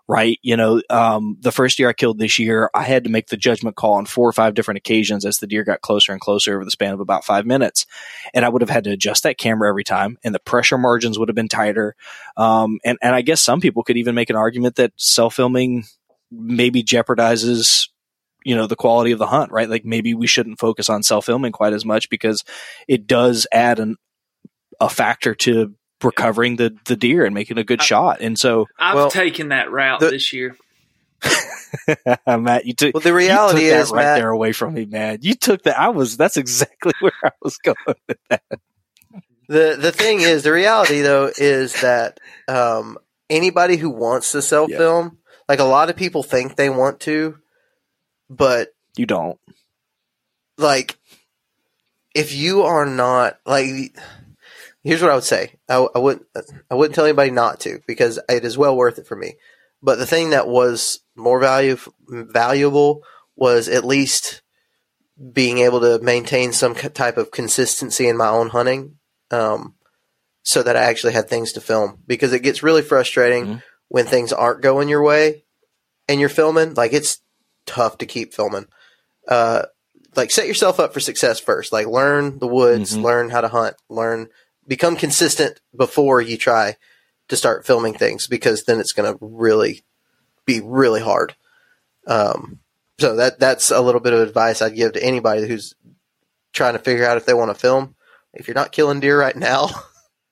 Right. You know, um, the first deer I killed this year, I had to make the judgment call on four or five different occasions as the deer got closer and closer over the span of about five minutes. And I would have had to adjust that camera every time, and the pressure margins would have been tighter. Um, and, and I guess some people could even make an argument that self-filming maybe jeopardizes, you know, the quality of the hunt, right? Like maybe we shouldn't focus on self-filming quite as much because it does add an, a factor to recovering the, the deer and making a good I, shot. And so I've well, taken that route the, this year. Matt, you took, well, the reality you took that is, right Matt, there away from me, man. You took that. I was, that's exactly where I was going with that. The, the thing is, the reality though, is that, um, anybody who wants to self-film, yeah. like a lot of people think they want to, but you don't. Like, if you are not like, here's what I would say. I, I wouldn't, I wouldn't tell anybody not to, because it is well worth it for me. But the thing that was more value, valuable was at least being able to maintain some type of consistency in my own hunting, um, so that I actually had things to film, because it gets really frustrating mm-hmm. when things aren't going your way and you're filming. Like, it's tough to keep filming. Uh, like, set yourself up for success first. Like, learn the woods, mm-hmm. learn how to hunt, learn, become consistent before you try to start filming things, because then it's going to really be really hard. Um, so that, that's a little bit of advice I'd give to anybody who's trying to figure out if they want to film. If you're not killing deer right now,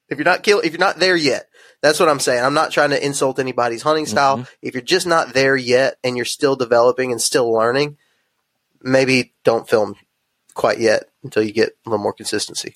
if you're not kill, if you're not there yet, that's what I'm saying. I'm not trying to insult anybody's hunting style. Mm-hmm. If you're just not there yet and you're still developing and still learning, maybe don't film quite yet until you get a little more consistency.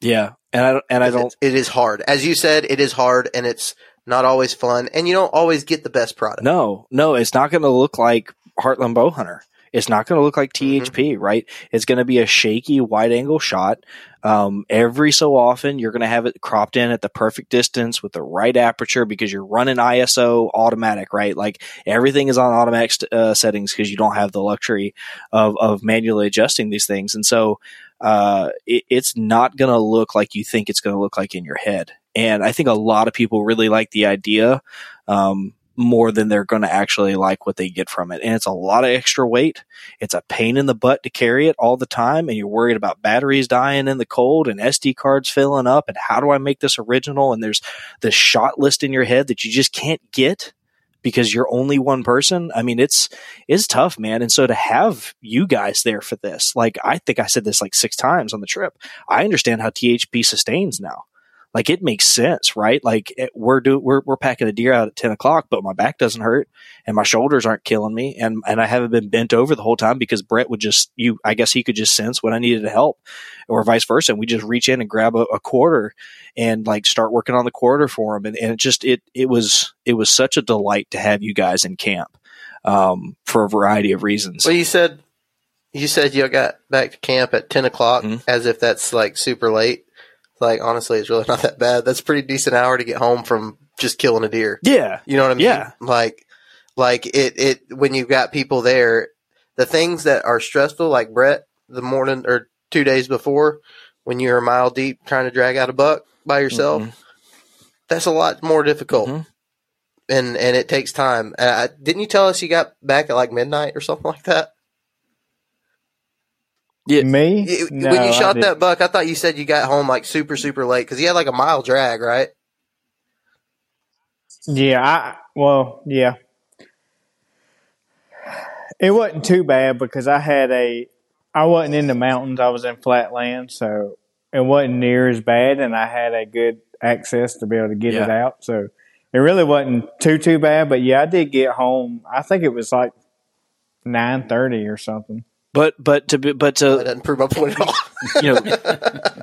Yeah. And I, and I don't, it is hard. As you said, it is hard and it's not always fun and you don't always get the best product. No, no, it's not going to look like Heartland Bow Hunter. It's not going to look like T H P, mm-hmm. right? It's going to be a shaky wide angle shot. Um, every so often you're going to have it cropped in at the perfect distance with the right aperture because you're running I S O automatic, right? Like everything is on automatic st- uh, settings because you don't have the luxury of, of manually adjusting these things. And so, uh, it, it's not going to look like you think it's going to look like in your head. And I think a lot of people really like the idea, um, more than they're going to actually like what they get from it. And it's a lot of extra weight. It's a pain in the butt to carry it all the time. And you're worried about batteries dying in the cold and S D cards filling up. And how do I make this original? And there's this shot list in your head that you just can't get because you're only one person. I mean, it's, it's tough, man. And so to have you guys there for this, like, I think I said this like six times on the trip. I understand how T H P sustains now. Like, it makes sense, right? Like, it, we're do we're we're packing a deer out at ten o'clock, but my back doesn't hurt and my shoulders aren't killing me, and and I haven't been bent over the whole time because Brett would just you I guess he could just sense when I needed to help, or vice versa. And we just reach in and grab a, a quarter and like start working on the quarter for him, and and it just it it was it was such a delight to have you guys in camp, um, for a variety of reasons. Well, you said you said you got back to camp at ten o'clock, mm-hmm. as if that's like super late. Like, honestly, it's really not that bad. That's a pretty decent hour to get home from just killing a deer. Yeah. You know what I mean? Yeah. Like, like it, it, when you've got people there, the things that are stressful, like Brett, the morning or two days before, when you're a mile deep trying to drag out a buck by yourself, mm-hmm. that's a lot more difficult. Mm-hmm. And, and it takes time. Uh, didn't you tell us you got back at like midnight or something like that? Yeah. Me? It, no, when you shot that buck, I thought you said you got home like super, super late because you had like a mile drag, right? Yeah. I, well, yeah. It wasn't too bad because I had a, I wasn't in the mountains. I was in flatland, so it wasn't near as bad, and I had a good access to be able to get yeah. it out. So it really wasn't too, too bad. But yeah, I did get home. I think it was like nine thirty or something. But but to be, but to, oh, that doesn't prove my point at all. You know,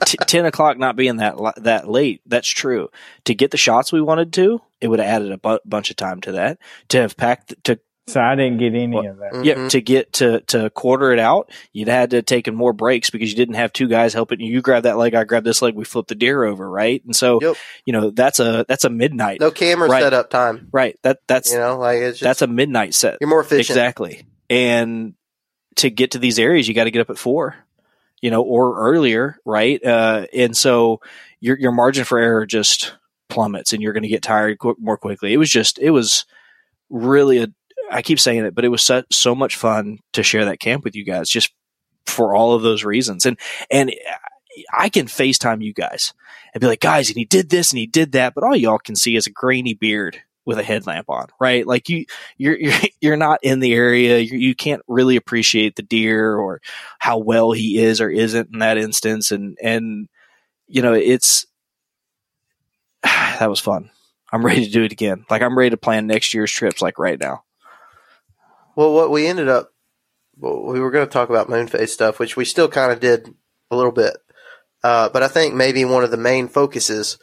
t- ten o'clock not being that that late, that's true. To get the shots we wanted to, it would have added a bu- bunch of time to that. To have packed to, so I didn't get any well, of that. Yeah, mm-hmm. to get to to quarter it out, you'd had to have taken more breaks because you didn't have two guys helping you. You grab that leg, I grab this leg, we flip the deer over, right? And so yep. you know that's a that's a midnight no camera right? setup time, right? That that's you know like it's just, that's a midnight set. You're more efficient, exactly, and. To get to these areas, you got to get up at four, you know, or earlier, right? Uh, and so your your margin for error just plummets, and you're going to get tired qu- more quickly. It was just, it was really a. I keep saying it, but it was so, so much fun to share that camp with you guys, just for all of those reasons. And and I can FaceTime you guys and be like, guys, and he did this and he did that, but all y'all can see is a grainy beard with a headlamp on, right? Like you, you're, you're, you're not in the area. You, you can't really appreciate the deer or how well he is or isn't in that instance. And, and, you know, it's, that was fun. I'm ready to do it again. Like I'm ready to plan next year's trips, like right now. Well, what we ended up, well, we were going to talk about moonface stuff, which we still kind of did a little bit. Uh, but I think maybe one of the main focuses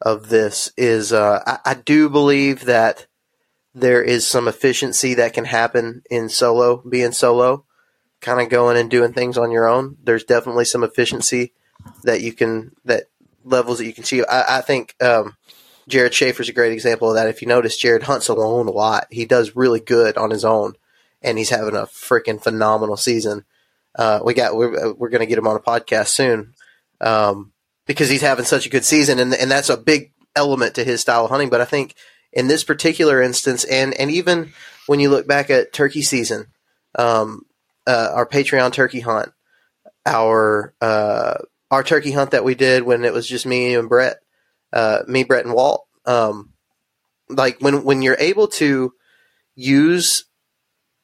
of this is uh, I, I do believe that there is some efficiency that can happen in solo, being solo, kind of going and doing things on your own. There's definitely some efficiency that you can, that levels that you can see. I, I think um, Jared Schaefer is a great example of that. If you notice, Jared hunts alone a lot. He does really good on his own, and he's having a freaking phenomenal season. Uh, we got we're, we're going to get him on a podcast soon. Um, because he's having such a good season, and and that's a big element to his style of hunting. But I think in this particular instance, and, and even when you look back at turkey season, um, uh, our Patreon turkey hunt, our uh, our turkey hunt that we did when it was just me and Brett, uh, me, Brett, and Walt. Um, like when when you're able to use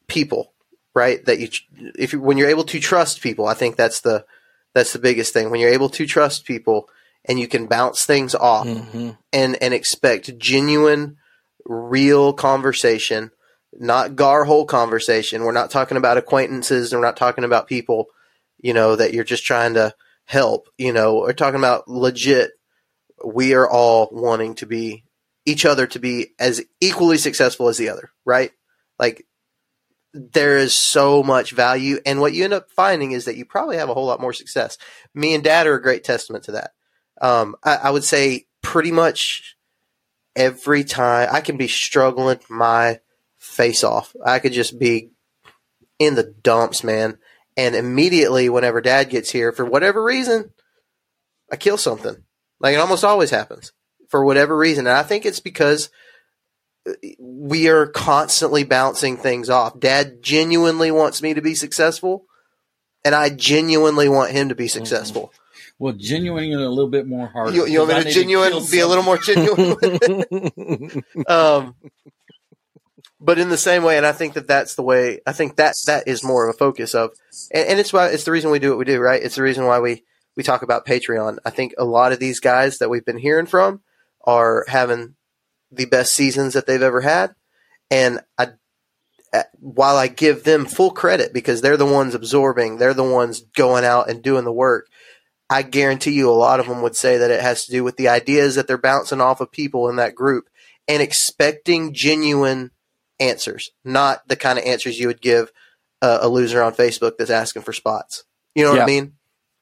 people, right? That you if you, when you're able to trust people, I think that's the That's the biggest thing. When you're able to trust people and you can bounce things off mm-hmm. and, and expect genuine, real conversation, not gar hole conversation. We're not talking about acquaintances. We're not talking about people, you know, that you're just trying to help, you know, we're talking about legit. We are all wanting to be each other to be as equally successful as the other, right? Like, there is so much value, and what you end up finding is that you probably have a whole lot more success. Me and Dad are a great testament to that. Um, I, I would say pretty much every time I can be struggling my face off. I could just be in the dumps, man. And immediately whenever Dad gets here, for whatever reason, I kill something. Like it almost always happens for whatever reason. And I think it's because we are constantly bouncing things off. Dad genuinely wants me to be successful, and I genuinely want him to be successful. Well, genuine and a little bit more hard. You, you want me to genuine, to be something. A little more genuine with it? um, but in the same way, and I think that that's the way, I think that that is more of a focus of, and, and it's why it's the reason we do what we do, right? It's the reason why we, we talk about Patreon. I think a lot of these guys that we've been hearing from are having the best seasons that they've ever had. And I, while I give them full credit because they're the ones absorbing, they're the ones going out and doing the work, I guarantee you a lot of them would say that it has to do with the ideas that they're bouncing off of people in that group and expecting genuine answers, not the kind of answers you would give a, a loser on Facebook that's asking for spots. You know what yeah. I mean?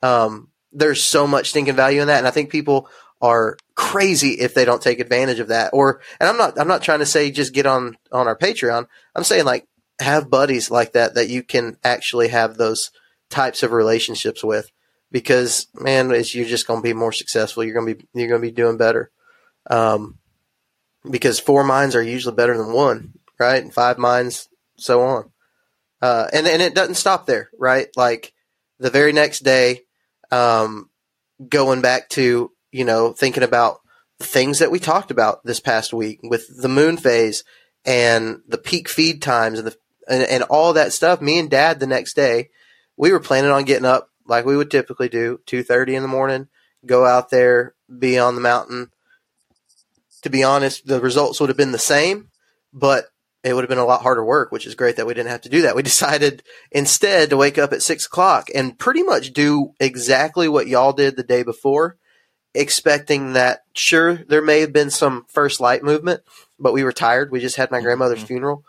Um, there's so much stinking value in that. And I think people are crazy if they don't take advantage of that. Or, and I'm not, I'm not trying to say just get on, on our Patreon. I'm saying like have buddies like that, that you can actually have those types of relationships with, because man, it's, you're just going to be more successful. You're going to be, you're going to be doing better. Um, because four minds are usually better than one, right? And five minds, so on. Uh, and, and it doesn't stop there, right? Like the very next day, um, going back to, you know, thinking about the things that we talked about this past week with the moon phase and the peak feed times and the, and, and all that stuff. Me and Dad, the next day, we were planning on getting up like we would typically do, two thirty in the morning, go out there, be on the mountain. To be honest, the results would have been the same, but it would have been a lot harder work, which is great that we didn't have to do that. We decided instead to wake up at six o'clock and pretty much do exactly what y'all did the day before, expecting that, sure, there may have been some first light movement, but we were tired. We just had my grandmother's mm-hmm. funeral.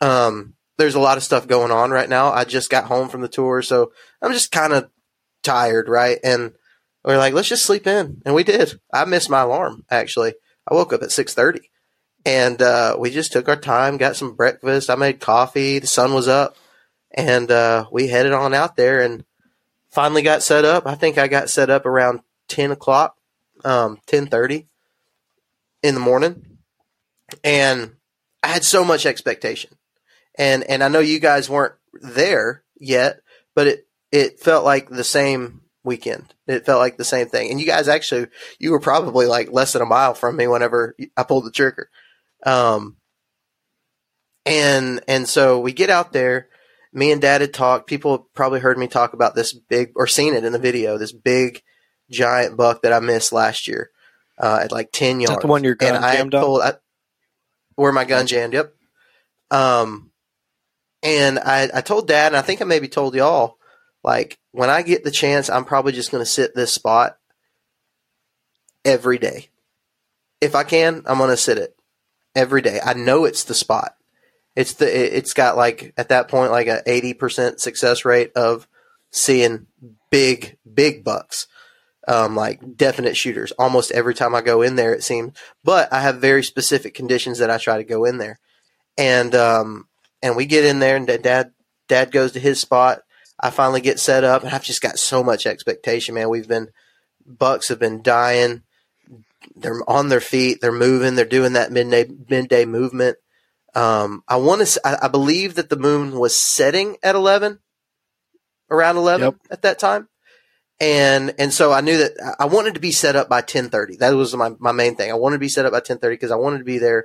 Um, there's a lot of stuff going on right now. I just got home from the tour, so I'm just kind of tired, right? And we're like, let's just sleep in. And we did. I missed my alarm, actually. I woke up at six thirty, and uh, we just took our time, got some breakfast. I made coffee. The sun was up, and uh, we headed on out there and finally got set up. I think I got set up around ten o'clock, um, ten thirty in the morning. And I had so much expectation. And, and I know you guys weren't there yet, but it, it felt like the same weekend. It felt like the same thing. And you guys actually, you were probably like less than a mile from me whenever I pulled the trigger. Um, and, and so we get out there, me and Dad had talked, people probably heard me talk about this big, or seen it in the video, this big giant buck that I missed last year, uh, at like ten yards. Is that the one your gun and jammed I pulled, I, where my gun jammed. Yep. Um, and I, I told Dad, and I think I maybe told y'all, like, when I get the chance, I'm probably just going to sit this spot every day. If I can, I'm going to sit it every day. I know it's the spot. It's the, it, it's got like, at that point, like a eighty percent success rate of seeing big, big bucks. Um, like definite shooters. Almost every time I go in there, it seems, but I have very specific conditions that I try to go in there. And, um, and we get in there, and dad, dad goes to his spot. I finally get set up, and I've just got so much expectation, man. We've been, bucks have been dying. They're on their feet. They're moving. They're doing that midday, midday movement. Um, I want to, I, I believe that the moon was setting at eleven, around eleven, yep, at that time. And, and so I knew that I wanted to be set up by ten thirty. That was my, my main thing. I wanted to be set up by ten thirty, cause I wanted to be there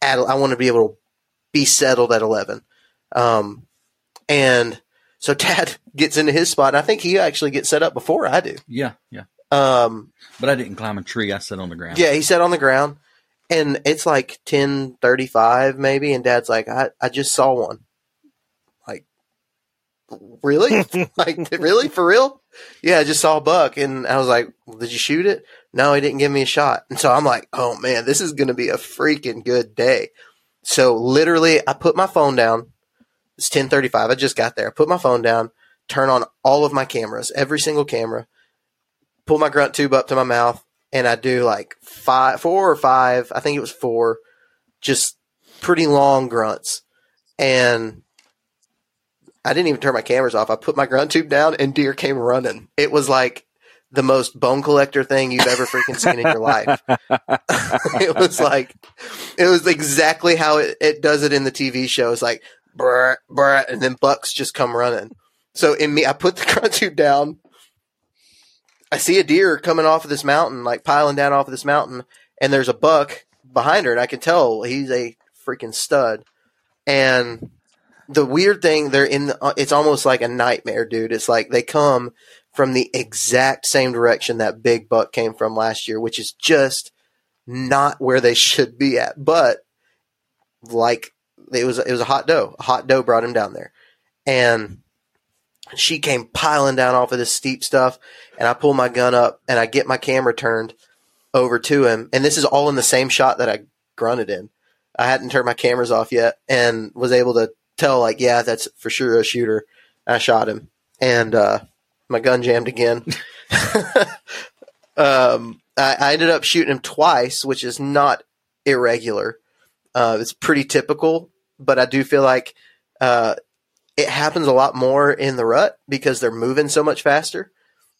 at, I wanted to be able to be settled at eleven. Um, and so Dad gets into his spot, and I think he actually gets set up before I do. Yeah. Yeah. Um, but I didn't climb a tree. I sat on the ground. Yeah. He sat on the ground, and it's like ten thirty-five maybe. And Dad's like, I, I just saw one. Like, really? Like, really? For real? Yeah. I just saw a buck. And I was like, well, did you shoot it? No, he didn't give me a shot. And so I'm like, oh man, this is going to be a freaking good day. So literally I put my phone down. It's ten thirty-five. I just got there. I put my phone down, turn on all of my cameras, every single camera, pull my grunt tube up to my mouth, and I do like five, four or five, I think it was four, just pretty long grunts. And I didn't even turn my cameras off. I put my grunt tube down, and deer came running. It was like the most Bone Collector thing you've ever freaking seen in your life. It was like, it was exactly how it, it does it in the T V show. It's like, Brr, brr, and then bucks just come running. So in me, I put the grunt tube down. I see a deer coming off of this mountain, like piling down off of this mountain, and there's a buck behind her, and I can tell he's a freaking stud. And the weird thing, they're in the, it's almost like a nightmare, dude. It's like they come from the exact same direction that big buck came from last year, which is just not where they should be at. But like, It was it was a hot doe. A hot doe brought him down there, and she came piling down off of this steep stuff. And I pull my gun up, and I get my camera turned over to him. And this is all in the same shot that I grunted in. I hadn't turned my cameras off yet, and was able to tell, like, yeah, that's for sure a shooter. And I shot him, and uh, my gun jammed again. um, I, I ended up shooting him twice, which is not irregular. Uh, it's pretty typical, but I do feel like uh, it happens a lot more in the rut because they're moving so much faster.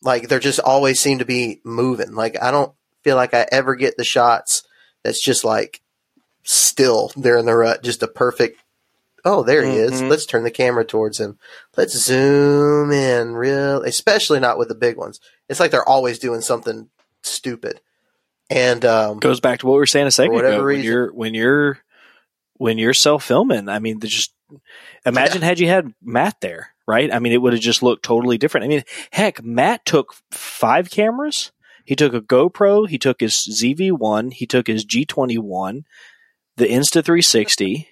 Like, they're just always seem to be moving. Like, I don't feel like I ever get the shots that's just like still there in the rut, just a perfect, oh, there he mm-hmm. is. Let's turn the camera towards him. Let's zoom in real, especially not with the big ones. It's like they're always doing something stupid. And um, goes back to what we were saying a second ago. When you're, when you're, when you're self-filming, I mean, just imagine yeah. had you had Matt there, right? I mean, it would have just looked totally different. I mean, heck, Matt took five cameras. He took a GoPro. He took his Z V one. He took his G twenty-one, the Insta three sixty.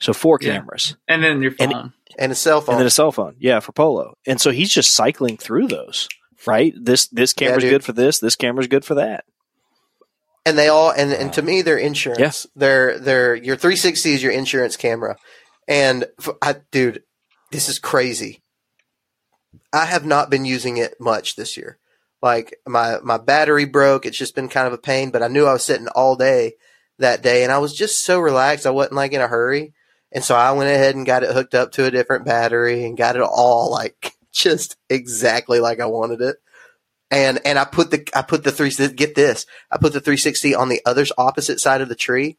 So four yeah. cameras. And then your phone. And, and a cell phone. And then a cell phone. Yeah, for Polo. And so he's just cycling through those, right? This, this camera's yeah, good for this. This camera's good for that. And they all, and, and to me, they're insurance. Yes. They're, they're, your three sixty is your insurance camera. And I, dude, this is crazy. I have not been using it much this year. Like my, my battery broke. It's just been kind of a pain, but I knew I was sitting all day that day, and I was just so relaxed. I wasn't like in a hurry. And so I went ahead and got it hooked up to a different battery and got it all like just exactly like I wanted it. And, and I put the, I put the three, get this, I put the three sixty on the other's opposite side of the tree,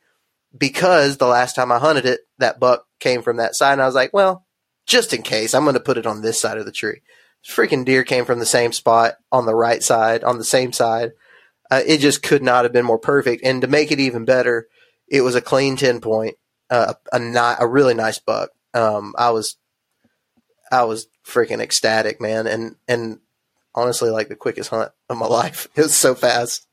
because the last time I hunted it, that buck came from that side. And I was like, well, just in case, I'm going to put it on this side of the tree. freaking deer came from the same spot on the right side, on the same side. Uh, it just could not have been more perfect. And to make it even better, it was a clean ten point, uh, a, a, ni- a really nice buck. Um, I was, I was freaking ecstatic, man. And, and honestly, like the quickest hunt of my life. It was so fast.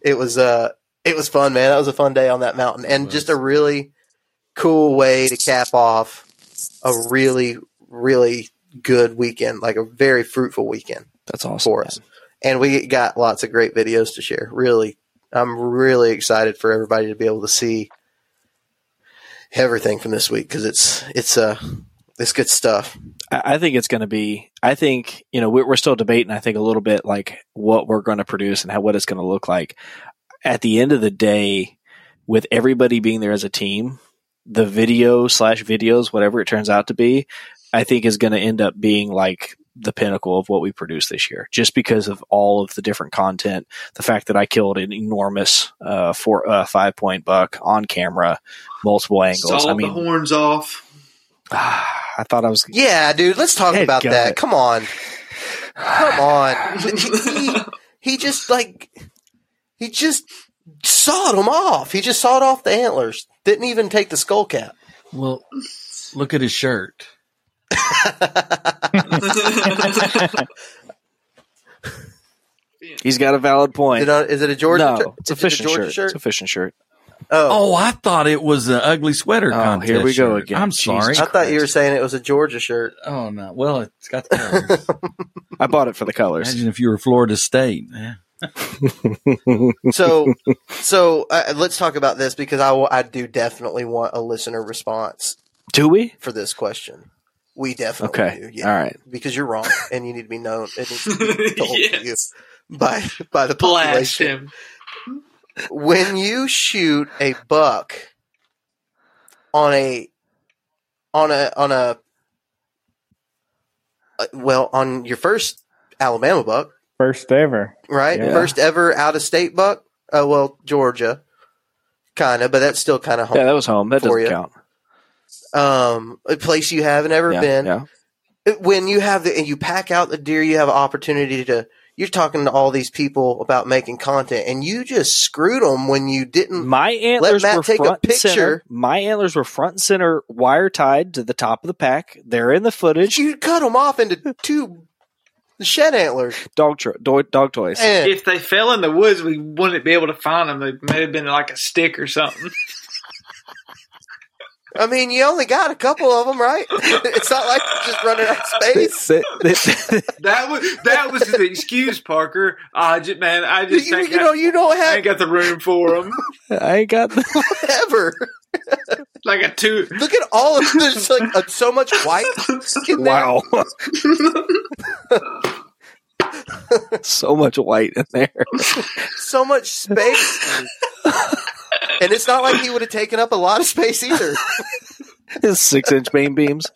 It was, uh, it was fun, man. That was a fun day on that mountain, and nice. Just a really cool way to cap off a really, really good weekend, like a very fruitful weekend. That's awesome for us. Man. And we got lots of great videos to share. Really, I'm really excited for everybody to be able to see everything from this week, because it's it's uh it's good stuff. I think it's going to be. I think you know we're still debating. I think a little bit like what we're going to produce and how what it's going to look like. At the end of the day, with everybody being there as a team, the video slash videos, whatever it turns out to be, I think is going to end up being like the pinnacle of what we produce this year, just because of all of the different content, the fact that I killed an enormous uh, four, uh, five point buck on camera, multiple angles. Saw I mean, the horns off. Ah, I thought I was. Yeah, dude, let's talk about gut. that. Come on. Come on. he, he just like, he just sawed them off. He just sawed off the antlers. Didn't even take the skull cap. Well, look at his shirt. He's got a valid point. I, is it a Georgia no, shirt? It's a fishing it a shirt. shirt. It's a fishing shirt. Oh. oh, I thought it was an ugly sweater. Oh, here we go shirt. again. I'm sorry. Jesus I thought Christ. you were saying it was a Georgia shirt. Oh no. Well, it's got the colors. I bought it for the colors. Imagine if you were Florida State, man. so, so uh, let's talk about this, because I, w- I do definitely want a listener response. Do we for this question? We definitely okay. do. Yeah. All right, because you're wrong, and you need to be known. It needs to be told yes. to you by by the population. Blast him. When you shoot a buck on a on a on a uh, well on your first Alabama buck. First ever. Right? Yeah. First ever out-of-state buck? Uh, well, Georgia, kind of, but that's still kind of home. Yeah, that was home. That doesn't you. count. Um, a place you haven't ever yeah, been. Yeah. When you have the – and you pack out the deer, you have an opportunity to – you're talking to all these people about making content, and you just screwed them when you didn't My antlers let Matt were take front a picture. Center. My antlers were front and center, wire tied to the top of the pack. They're in the footage. You cut them off into two – The shed antlers. Dog tro- do- dog toys. Man. If they fell in the woods, we wouldn't be able to find them. They may have been like a stick or something. I mean, you only got a couple of them, right? It's not like you're just running out of space. that was that was the excuse, Parker. I just, man, I just you, you know I, you don't have. I ain't got the room for them. I ain't got the whatever. Like a two. Look at all of this. Like a, so much white. Wow. So much white in there. So much space. And it's not like he would have taken up a lot of space either. His six-inch main beams.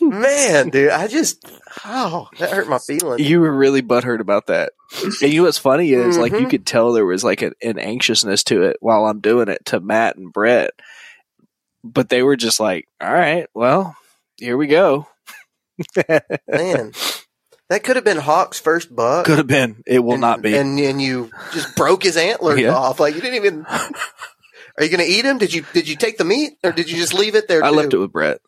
Man, dude, I just, oh, that hurt my feelings. You were really butthurt about that. And you know what's funny is, mm-hmm. like, you could tell there was, like, an, an anxiousness to it while I'm doing it to Matt and Brett. But they were just like, all right, well, here we go. Man. That could have been Hawk's first buck. Could have been. It will and, not be. And and you just broke his antlers yeah. off. Like you didn't even. Are you going to eat him? Did you Did you take the meat, or did you just leave it there? I too? left it with Brett.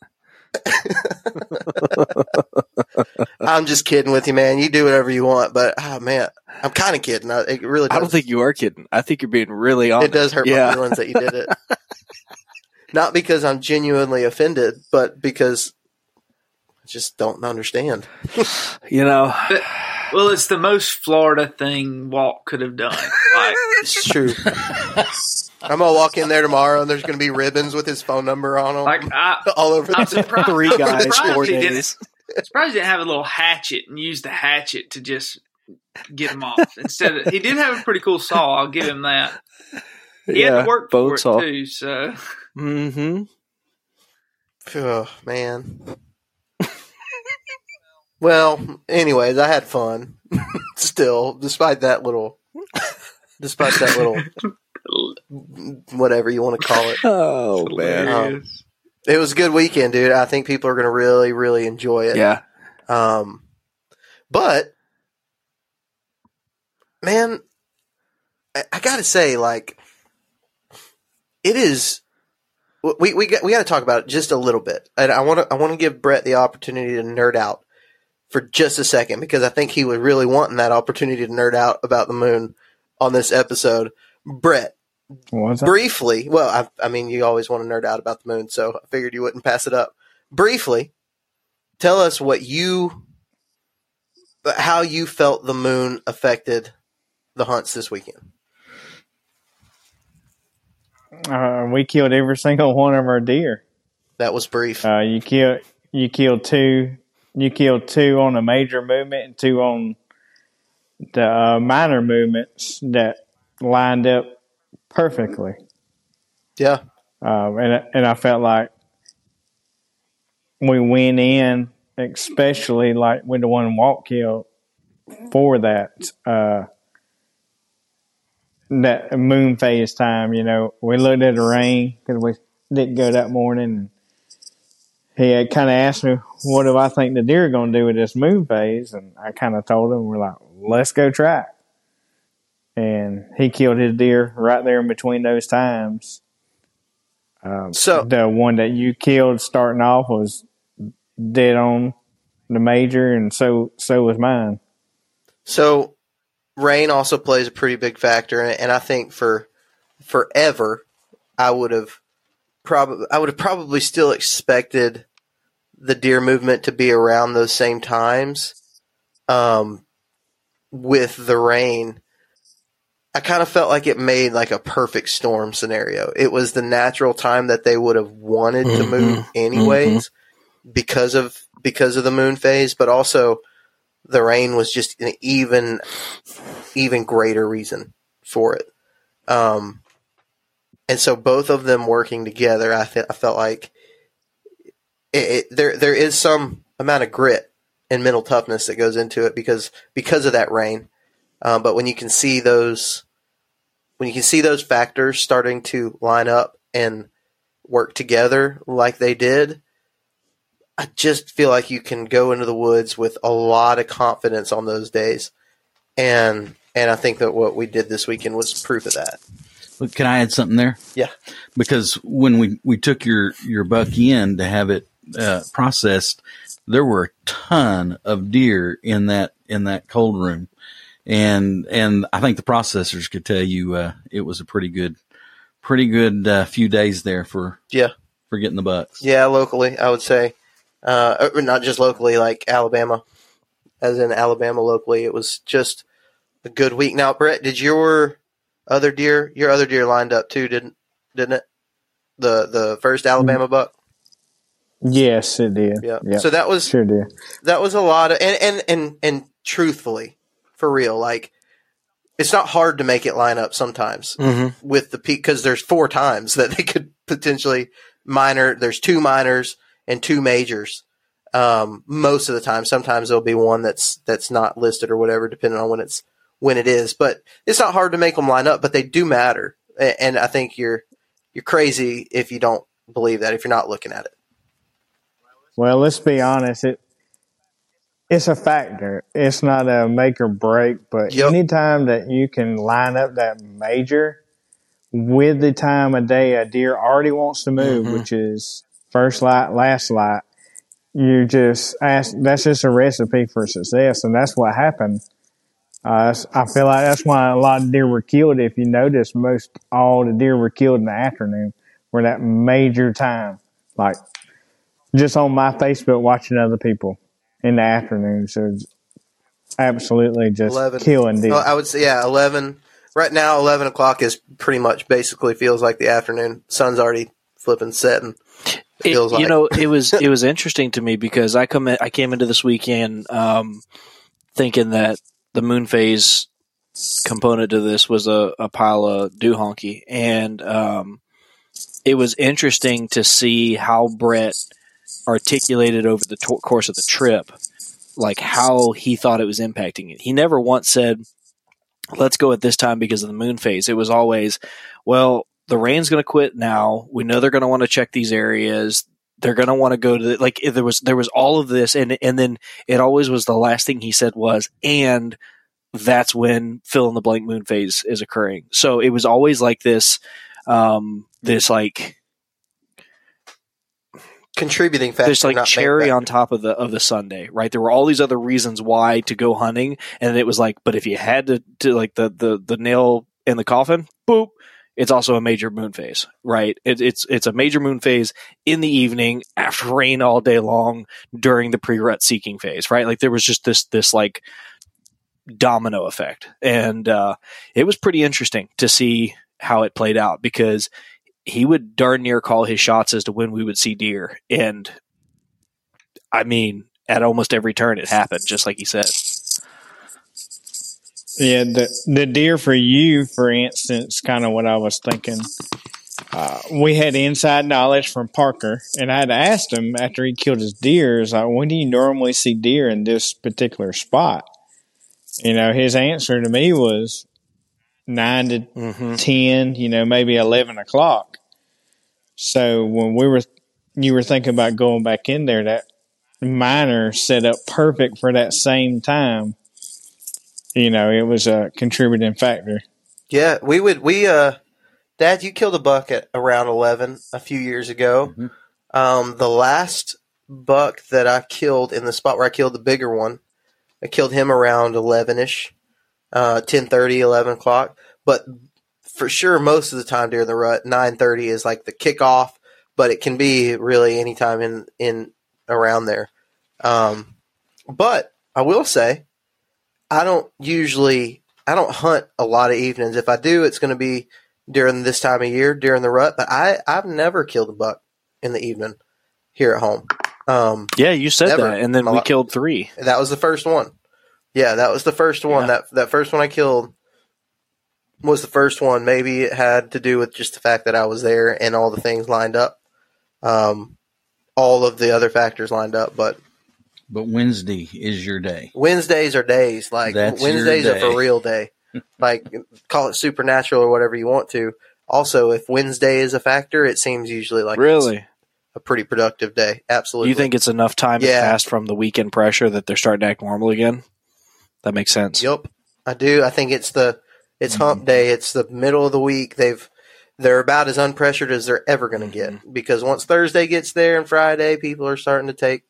I'm just kidding with you, man. You do whatever you want, but oh man, I'm kind of kidding. I, it really. Does. I don't think you are kidding. I think you're being really honest. It does hurt yeah. my feelings that you did it. Not because I'm genuinely offended, but because. Just don't understand. You know. But, well, it's the most Florida thing Walt could have done. Like, it's true. I'm going to walk in there tomorrow, and there's going to be ribbons with his phone number on them. Like, I, all over I'm the three guys, four days. I'm surprised he didn't have a little hatchet and use the hatchet to just get him off. Instead, of, he did have a pretty cool saw. I'll give him that. He yeah, had to work for saw. it, too. So. Mm-hmm. Oh, man. Well, anyways, I had fun still, despite that little, despite that little, whatever you want to call it. Oh, man. Um, it was a good weekend, dude. I think people are going to really, really enjoy it. Yeah. Um, but man, I, I gotta say, like, it is. We we got, we got to talk about it just a little bit, and I want to I want to give Brett the opportunity to nerd out for just a second, because I think he was really wanting that opportunity to nerd out about the moon on this episode. Brett, briefly, well, I, I mean, you always want to nerd out about the moon, so I figured you wouldn't pass it up. Briefly, tell us what you, how you felt the moon affected the hunts this weekend. Uh, we killed every single one of our deer. That was brief. Uh, you killed, you killed two, you killed two on a major movement and two on the uh, minor movements that lined up perfectly. Yeah. Um, and, and I felt like we went in, especially like with the one walk kill for that, uh, that moon phase time, you know, we looked at the rain because we didn't go that morning. He had kind of asked me, what do I think the deer are going to do with this moon phase? And I kind of told him, we're like, let's go try it. And he killed his deer right there in between those times. Um, so the one that you killed starting off was dead on the major, and so, so was mine. So rain also plays a pretty big factor in it, and I think for forever, I would have probably I would have probably still expected the deer movement to be around those same times. Um, with the rain, I kind of felt like it made like a perfect storm scenario. It was the natural time that they would have wanted mm-hmm. to move anyways mm-hmm. because of because of the moon phase, but also the rain was just an even, even greater reason for it. Um, and so both of them working together, I, th- I felt like it, it, there there is some amount of grit and mental toughness that goes into it because because of that rain. Uh, but when you can see those when you can see those factors starting to line up and work together like they did, I just feel like you can go into the woods with a lot of confidence on those days. And and I think that what we did this weekend was proof of that. Look, can I add something there? Yeah. Because when we, we took your, your buck in to have it uh, processed, there were a ton of deer in that in that cold room. And and I think the processors could tell you uh, it was a pretty good pretty good uh, few days there for yeah. for getting the bucks. Yeah, locally, I would say. Uh, not just locally, like Alabama, as in Alabama locally, it was just a good week. Now, Brett, did your other deer, your other deer lined up too, didn't, didn't it? The, the first Alabama buck? Yes, it did. Yeah. Yep. So that was, sure did. That was a lot of, and, and, and, and truthfully, for real, like it's not hard to make it line up sometimes mm-hmm. with the peak, cause there's four times that they could potentially minor. There's two minors and two majors, um, most of the time. Sometimes there'll be one that's that's not listed or whatever, depending on when it's when it is. But it's not hard to make them line up, but they do matter. And I think you're you're crazy if you don't believe that, if you're not looking at it. Well, let's be honest. It it's a factor. It's not a make or break. But yep. anytime that you can line up that major with the time of day a deer already wants to move, mm-hmm. which is first light, last light, you just ask, that's just a recipe for success. And that's what happened. Uh, I feel like that's why a lot of deer were killed. If you notice, most all the deer were killed in the afternoon or that major time, like just on my Facebook watching other people in the afternoon. So absolutely just eleven killing deer. Well, I would say, yeah, eleven. Right now, eleven o'clock is pretty much basically feels like the afternoon. Sun's already flipping setting. It, you like. know, it was it was interesting to me because I come in, I came into this weekend um, thinking that the moon phase component to this was a, a pile of doohonky, and um, it was interesting to see how Brett articulated over the to- course of the trip, like how he thought it was impacting it. He never once said, "Let's go at this time because of the moon phase." It was always, "Well, the rain's going to quit now. We know they're going to want to check these areas. they're going to want to go to the, like there was, there was all of this. And, and then it always was the last thing he said was, and that's when fill in the blank moon phase is occurring. So it was always like this, um, this like contributing factor, this like cherry on top of the, of the sundae, right? There were all these other reasons why to go hunting. And it was like, but if you had to, to like the, the, the nail in the coffin, boop, it's also a major moon phase, right? It, it's it's a major moon phase in the evening after rain all day long during the pre-rut seeking phase, right? Like there was just this this like domino effect, and uh, it was pretty interesting to see how it played out because he would darn near call his shots as to when we would see deer, and I mean, at almost every turn it happened, just like he said. Yeah, the, the deer for you, for instance, kind of what I was thinking. Uh, we had inside knowledge from Parker, and I had asked him after he killed his deer, is like, when do you normally see deer in this particular spot? You know, his answer to me was nine to mm-hmm. ten, you know, maybe eleven o'clock. So when we were, you were thinking about going back in there, that minor set up perfect for that same time. You know, it was a contributing factor. Yeah, we would, we, uh, Dad, you killed a buck at around eleven a few years ago. Mm-hmm. Um, the last buck that I killed in the spot where I killed the bigger one, I killed him around eleven-ish, uh, ten thirty, eleven o'clock. But for sure, most of the time during the rut, nine thirty is like the kickoff, but it can be really any time in, in around there. Um, but I will say, I don't usually, I don't hunt a lot of evenings. If I do, it's going to be during this time of year, during the rut. But I, I've never killed a buck in the evening here at home. Um, yeah, you said never. That, and then we lot, killed three. That was the first one. Yeah, that was the first one. Yeah. That that first one I killed was the first one. Maybe it had to do with just the fact that I was there and all the things lined up. Um, all of the other factors lined up, but... But Wednesday is your day. Wednesdays are days. Like That's Wednesdays are for real day. Like call it supernatural or whatever you want to. Also, if Wednesday is a factor, it seems usually like really it's a pretty productive day. Absolutely. You think it's enough time yeah. passed from the weekend pressure that they're starting to act normal again? That makes sense. Yep, I do. I think it's the it's mm-hmm. hump day. It's the middle of the week. They've they're about as unpressured as they're ever going to get mm-hmm. because once Thursday gets there and Friday, people are starting to take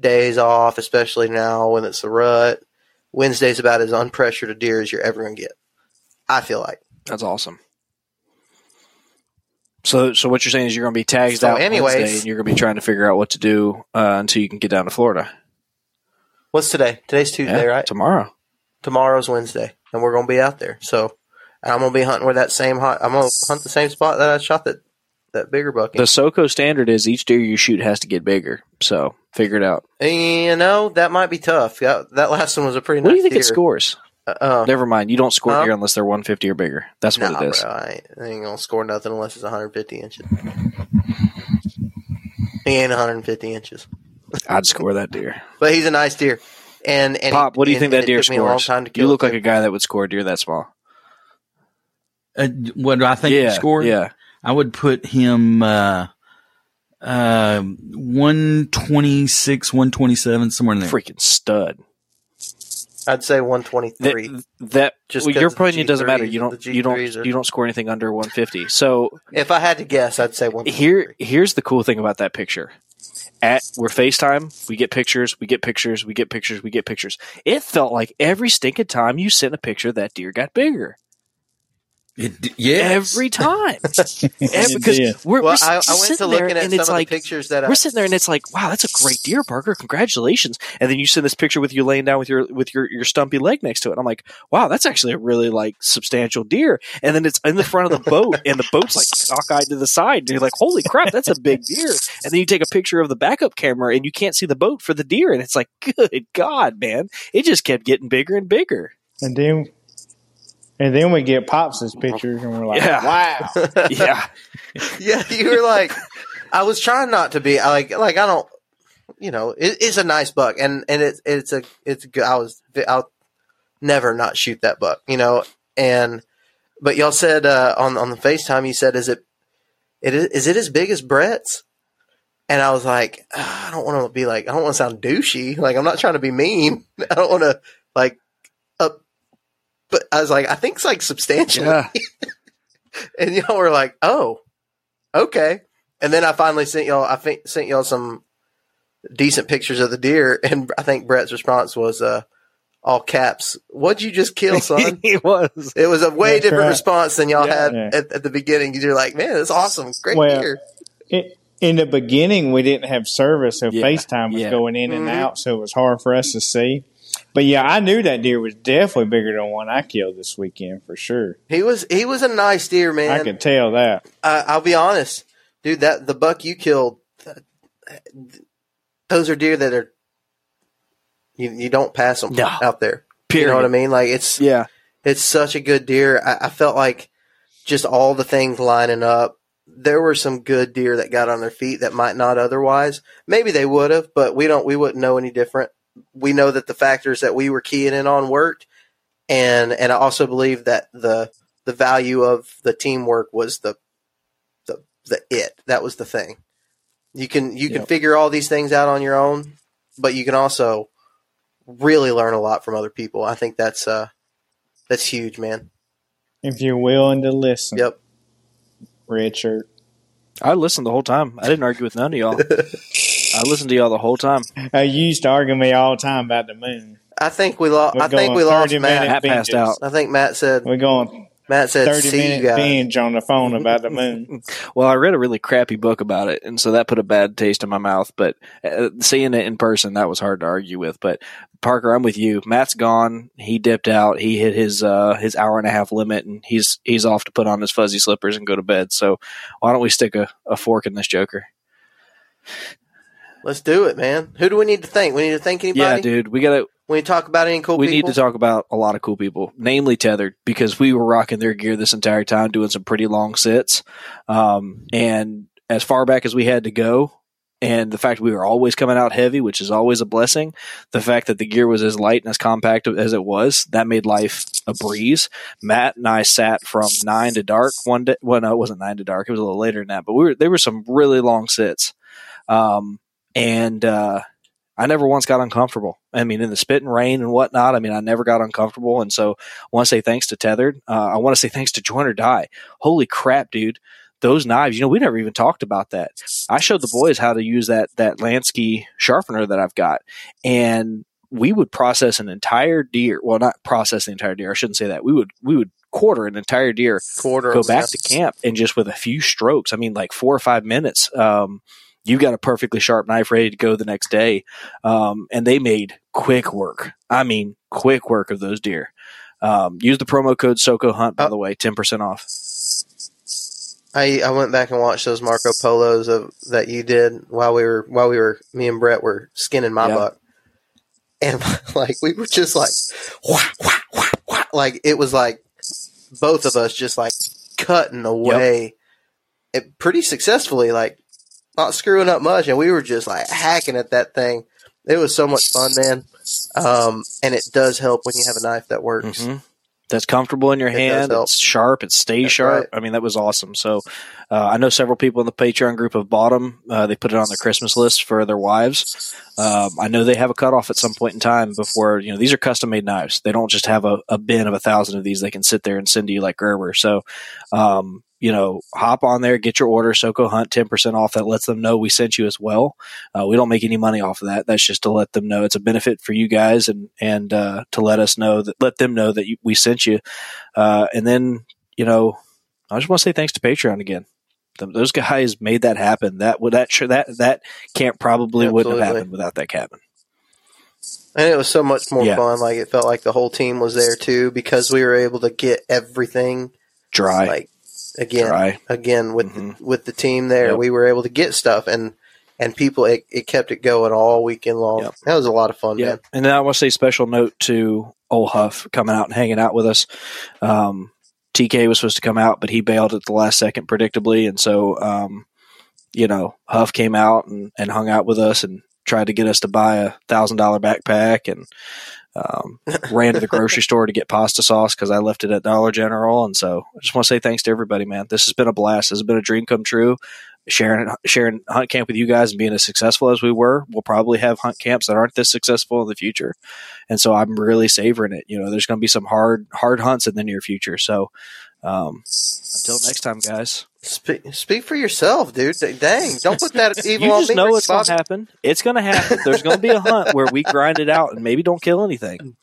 days off, especially now when it's the rut. Wednesday's about as unpressured a deer as you're ever going to get, I feel like. That's awesome. So so what you're saying is you're going to be tagged so out anyways, Wednesday, and you're going to be trying to figure out what to do uh, until you can get down to Florida. What's today? Today's Tuesday, yeah, right? Tomorrow. Tomorrow's Wednesday, and we're going to be out there. So I'm going to be hunting with that same hot. I'm going to hunt the same spot that I shot that, that bigger buck in. The SoCo standard is each deer you shoot has to get bigger, so... Figure it out. You know, that might be tough. Yeah, that last one was a pretty nice deer. What do you think deer. It scores? Uh, uh, Never mind. You don't score huh? deer unless they're one fifty or bigger. That's what nah, it is. Bro, I ain't, ain't going to score nothing unless it's one fifty inches. He ain't one fifty inches. I'd score that deer. But he's a nice deer. And, and Pop, what do you and, think that deer scores? You look like a guy that would score a deer that small. Uh, what do I think yeah, he scored? Yeah. I would put him... Uh, Uh, one twenty-six, one twenty-seven, somewhere in there. Freaking stud. I'd say one twenty-three. That, that just well, your opinion doesn't matter. You don't, you don't, are... you don't score anything under one fifty. So if I had to guess, I'd say one. Here, here's the cool thing about that picture. At we're FaceTime, we get pictures, we get pictures, we get pictures, we get pictures. It felt like every stinking time you sent a picture, that deer got bigger. It, yes. Every time. Every, because we're, well, we're I, I went to looking at some of like, the pictures that I... We're sitting there and it's like, wow, that's a great deer, Parker. Congratulations. And then you send this picture with you laying down with your with your, your stumpy leg next to it. And I'm like, wow, that's actually a really like substantial deer. And then it's in the front of the boat and the boat's like cockeyed to the side. And you're like, holy crap, that's a big deer. And then you take a picture of the backup camera and you can't see the boat for the deer. And it's like, good God, man. It just kept getting bigger and bigger. And then... And then we get Pops' pictures, and we're like, yeah. "Wow, yeah, yeah." You were like, "I was trying not to be I like, like I don't, you know, it, it's a nice buck, and and it's it's a it's good. I was I'll never not shoot that buck, you know." And but y'all said uh, on on the FaceTime, you said, "Is it it is, is it as big as Brett's?" And I was like, oh, I don't want to be like, I don't want to sound douchey. Like, I'm not trying to be mean. I don't want to like up, but I was like, I think it's like substantially. Yeah. And y'all were like, oh, okay. And then I finally sent y'all, I think sent y'all some decent pictures of the deer. And I think Brett's response was, uh, all caps, what'd you just kill, son? It was. It was a way That's different right. response than y'all yeah, had yeah. At, at the beginning. You're like, man, that's awesome. Great well, deer. It, in the beginning, we didn't have service, so yeah. FaceTime was yeah. going in and mm-hmm. out, so it was hard for us to see. But yeah, I knew that deer was definitely bigger than one I killed this weekend for sure. He was he was a nice deer, man. I could tell that. Uh, I'll be honest, dude. That the buck you killed, those are deer that are you, you don't pass them no. out there. Period. You know what I mean? Like it's yeah, it's such a good deer. I, I felt like just all the things lining up. There were some good deer that got on their feet that might not otherwise. Maybe they would have, but we don't. We wouldn't know any different. We know that the factors that we were keying in on worked, and and I also believe that the the value of the teamwork was the the the it that was the thing. You can you yep. can figure all these things out on your own, but you can also really learn a lot from other people. I think that's uh that's huge, man. If you're willing to listen. Yep. Red shirt. I listened the whole time. I didn't argue with none of y'all. I listened to y'all the whole time. I used to argue with me all the time about the moon. I think we lost. I think we lost Matt. Matt passed out. I think Matt said we're going. Matt said thirty minute binge on the phone about the moon. Well, I read a really crappy book about it, and so that put a bad taste in my mouth. But uh, seeing it in person, that was hard to argue with. But Parker, I'm with you. Matt's gone. He dipped out. He hit his uh, his hour and a half limit, and he's he's off to put on his fuzzy slippers and go to bed. So why don't we stick a, a fork in this joker? Let's do it, man. Who do we need to thank? We need to thank anybody? Yeah, dude. We gotta. We need to talk about any cool we people. We need to talk about a lot of cool people, namely Tethered, because we were rocking their gear this entire time, doing some pretty long sits. Um, and as far back as we had to go, and the fact we were always coming out heavy, which is always a blessing, the fact that the gear was as light and as compact as it was, that made life a breeze. Matt and I sat from nine to dark one day. Well, no, it wasn't nine to dark. It was a little later than that, but we were, there were some really long sits. Um, and, uh, I never once got uncomfortable. I mean, in the spit and rain and whatnot, I mean, I never got uncomfortable. And so I want to say thanks to Tethered. Uh, I want to say thanks to Join or Die. Holy crap, dude. Those knives, you know, we never even talked about that. I showed the boys how to use that that Lansky sharpener that I've got. And we would process an entire deer. Well, not process the entire deer. I shouldn't say that. We would we would quarter an entire deer, quarter go back to camp, and just with a few strokes, I mean, like four or five minutes, um, you got a perfectly sharp knife ready to go the next day. Um, and they made quick work. I mean, quick work of those deer. Um, use the promo code SoCoHunt, by oh. the way, ten percent off. I I went back and watched those Marco Polos of, that you did while we were, while we were, me and Brett were skinning my yep. buck. And like, we were just like, wah, wah, wah, wah. Like, it was like both of us just like cutting away yep. it pretty successfully. Like, not screwing up much, and we were just like hacking at that thing. It was so much fun, man. Um, and it does help when you have a knife that works. Mm-hmm. That's comfortable in your it hand. It's sharp. It stays That's sharp. Right. I mean, that was awesome. So uh, I know several people in the Patreon group have bought them. Uh, they put it on their Christmas list for their wives. Um, I know they have a cutoff at some point in time before, you know, these are custom made knives. They don't just have a, a bin of a thousand of these. They can sit there and send to you like Gerber. So, um, you know, hop on there, get your order, SoCo Hunt, ten percent off. That lets them know we sent you as well. Uh, we don't make any money off of that. That's just to let them know. It's a benefit for you guys and, and uh, to let us know that, let them know that you, we sent you. Uh, and then, you know, I just want to say thanks to Patreon again. The, those guys made that happen. That would, that sure, that, that camp probably Absolutely. wouldn't have happened without that cabin. And it was so much more yeah. fun. Like it felt like the whole team was there too, because we were able to get everything dry. Like, Again, Try. again with mm-hmm. the, with the team there, yep. we were able to get stuff and and people. It, it kept it going all weekend long. Yep. That was a lot of fun, yep. man. And then I want to say special note to Old Huff coming out and hanging out with us. Um, T K was supposed to come out, but he bailed at the last second, predictably, and so um, you know, Huff came out and, and hung out with us and tried to get us to buy a thousand dollar backpack and um, ran to the grocery store to get pasta sauce because I left it at Dollar General. And so I just want to say thanks to everybody, man. This has been a blast. This has been a dream come true. sharing sharing hunt camp with you guys and being as successful as we were, we'll probably have hunt camps that aren't this successful in the future. And so I'm really savoring it. You know, there's going to be some hard hard hunts in the near future. So um, until next time, guys. Speak, speak for yourself, dude. Dang, don't put that evil on me. You just know it's going to happen. It's going to happen. There's going to be a hunt where we grind it out and maybe don't kill anything.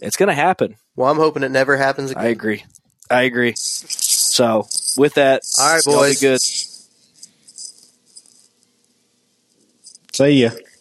It's going to happen. Well, I'm hoping it never happens again. I agree. I agree. So, with that, all right, boys. Be good. See ya.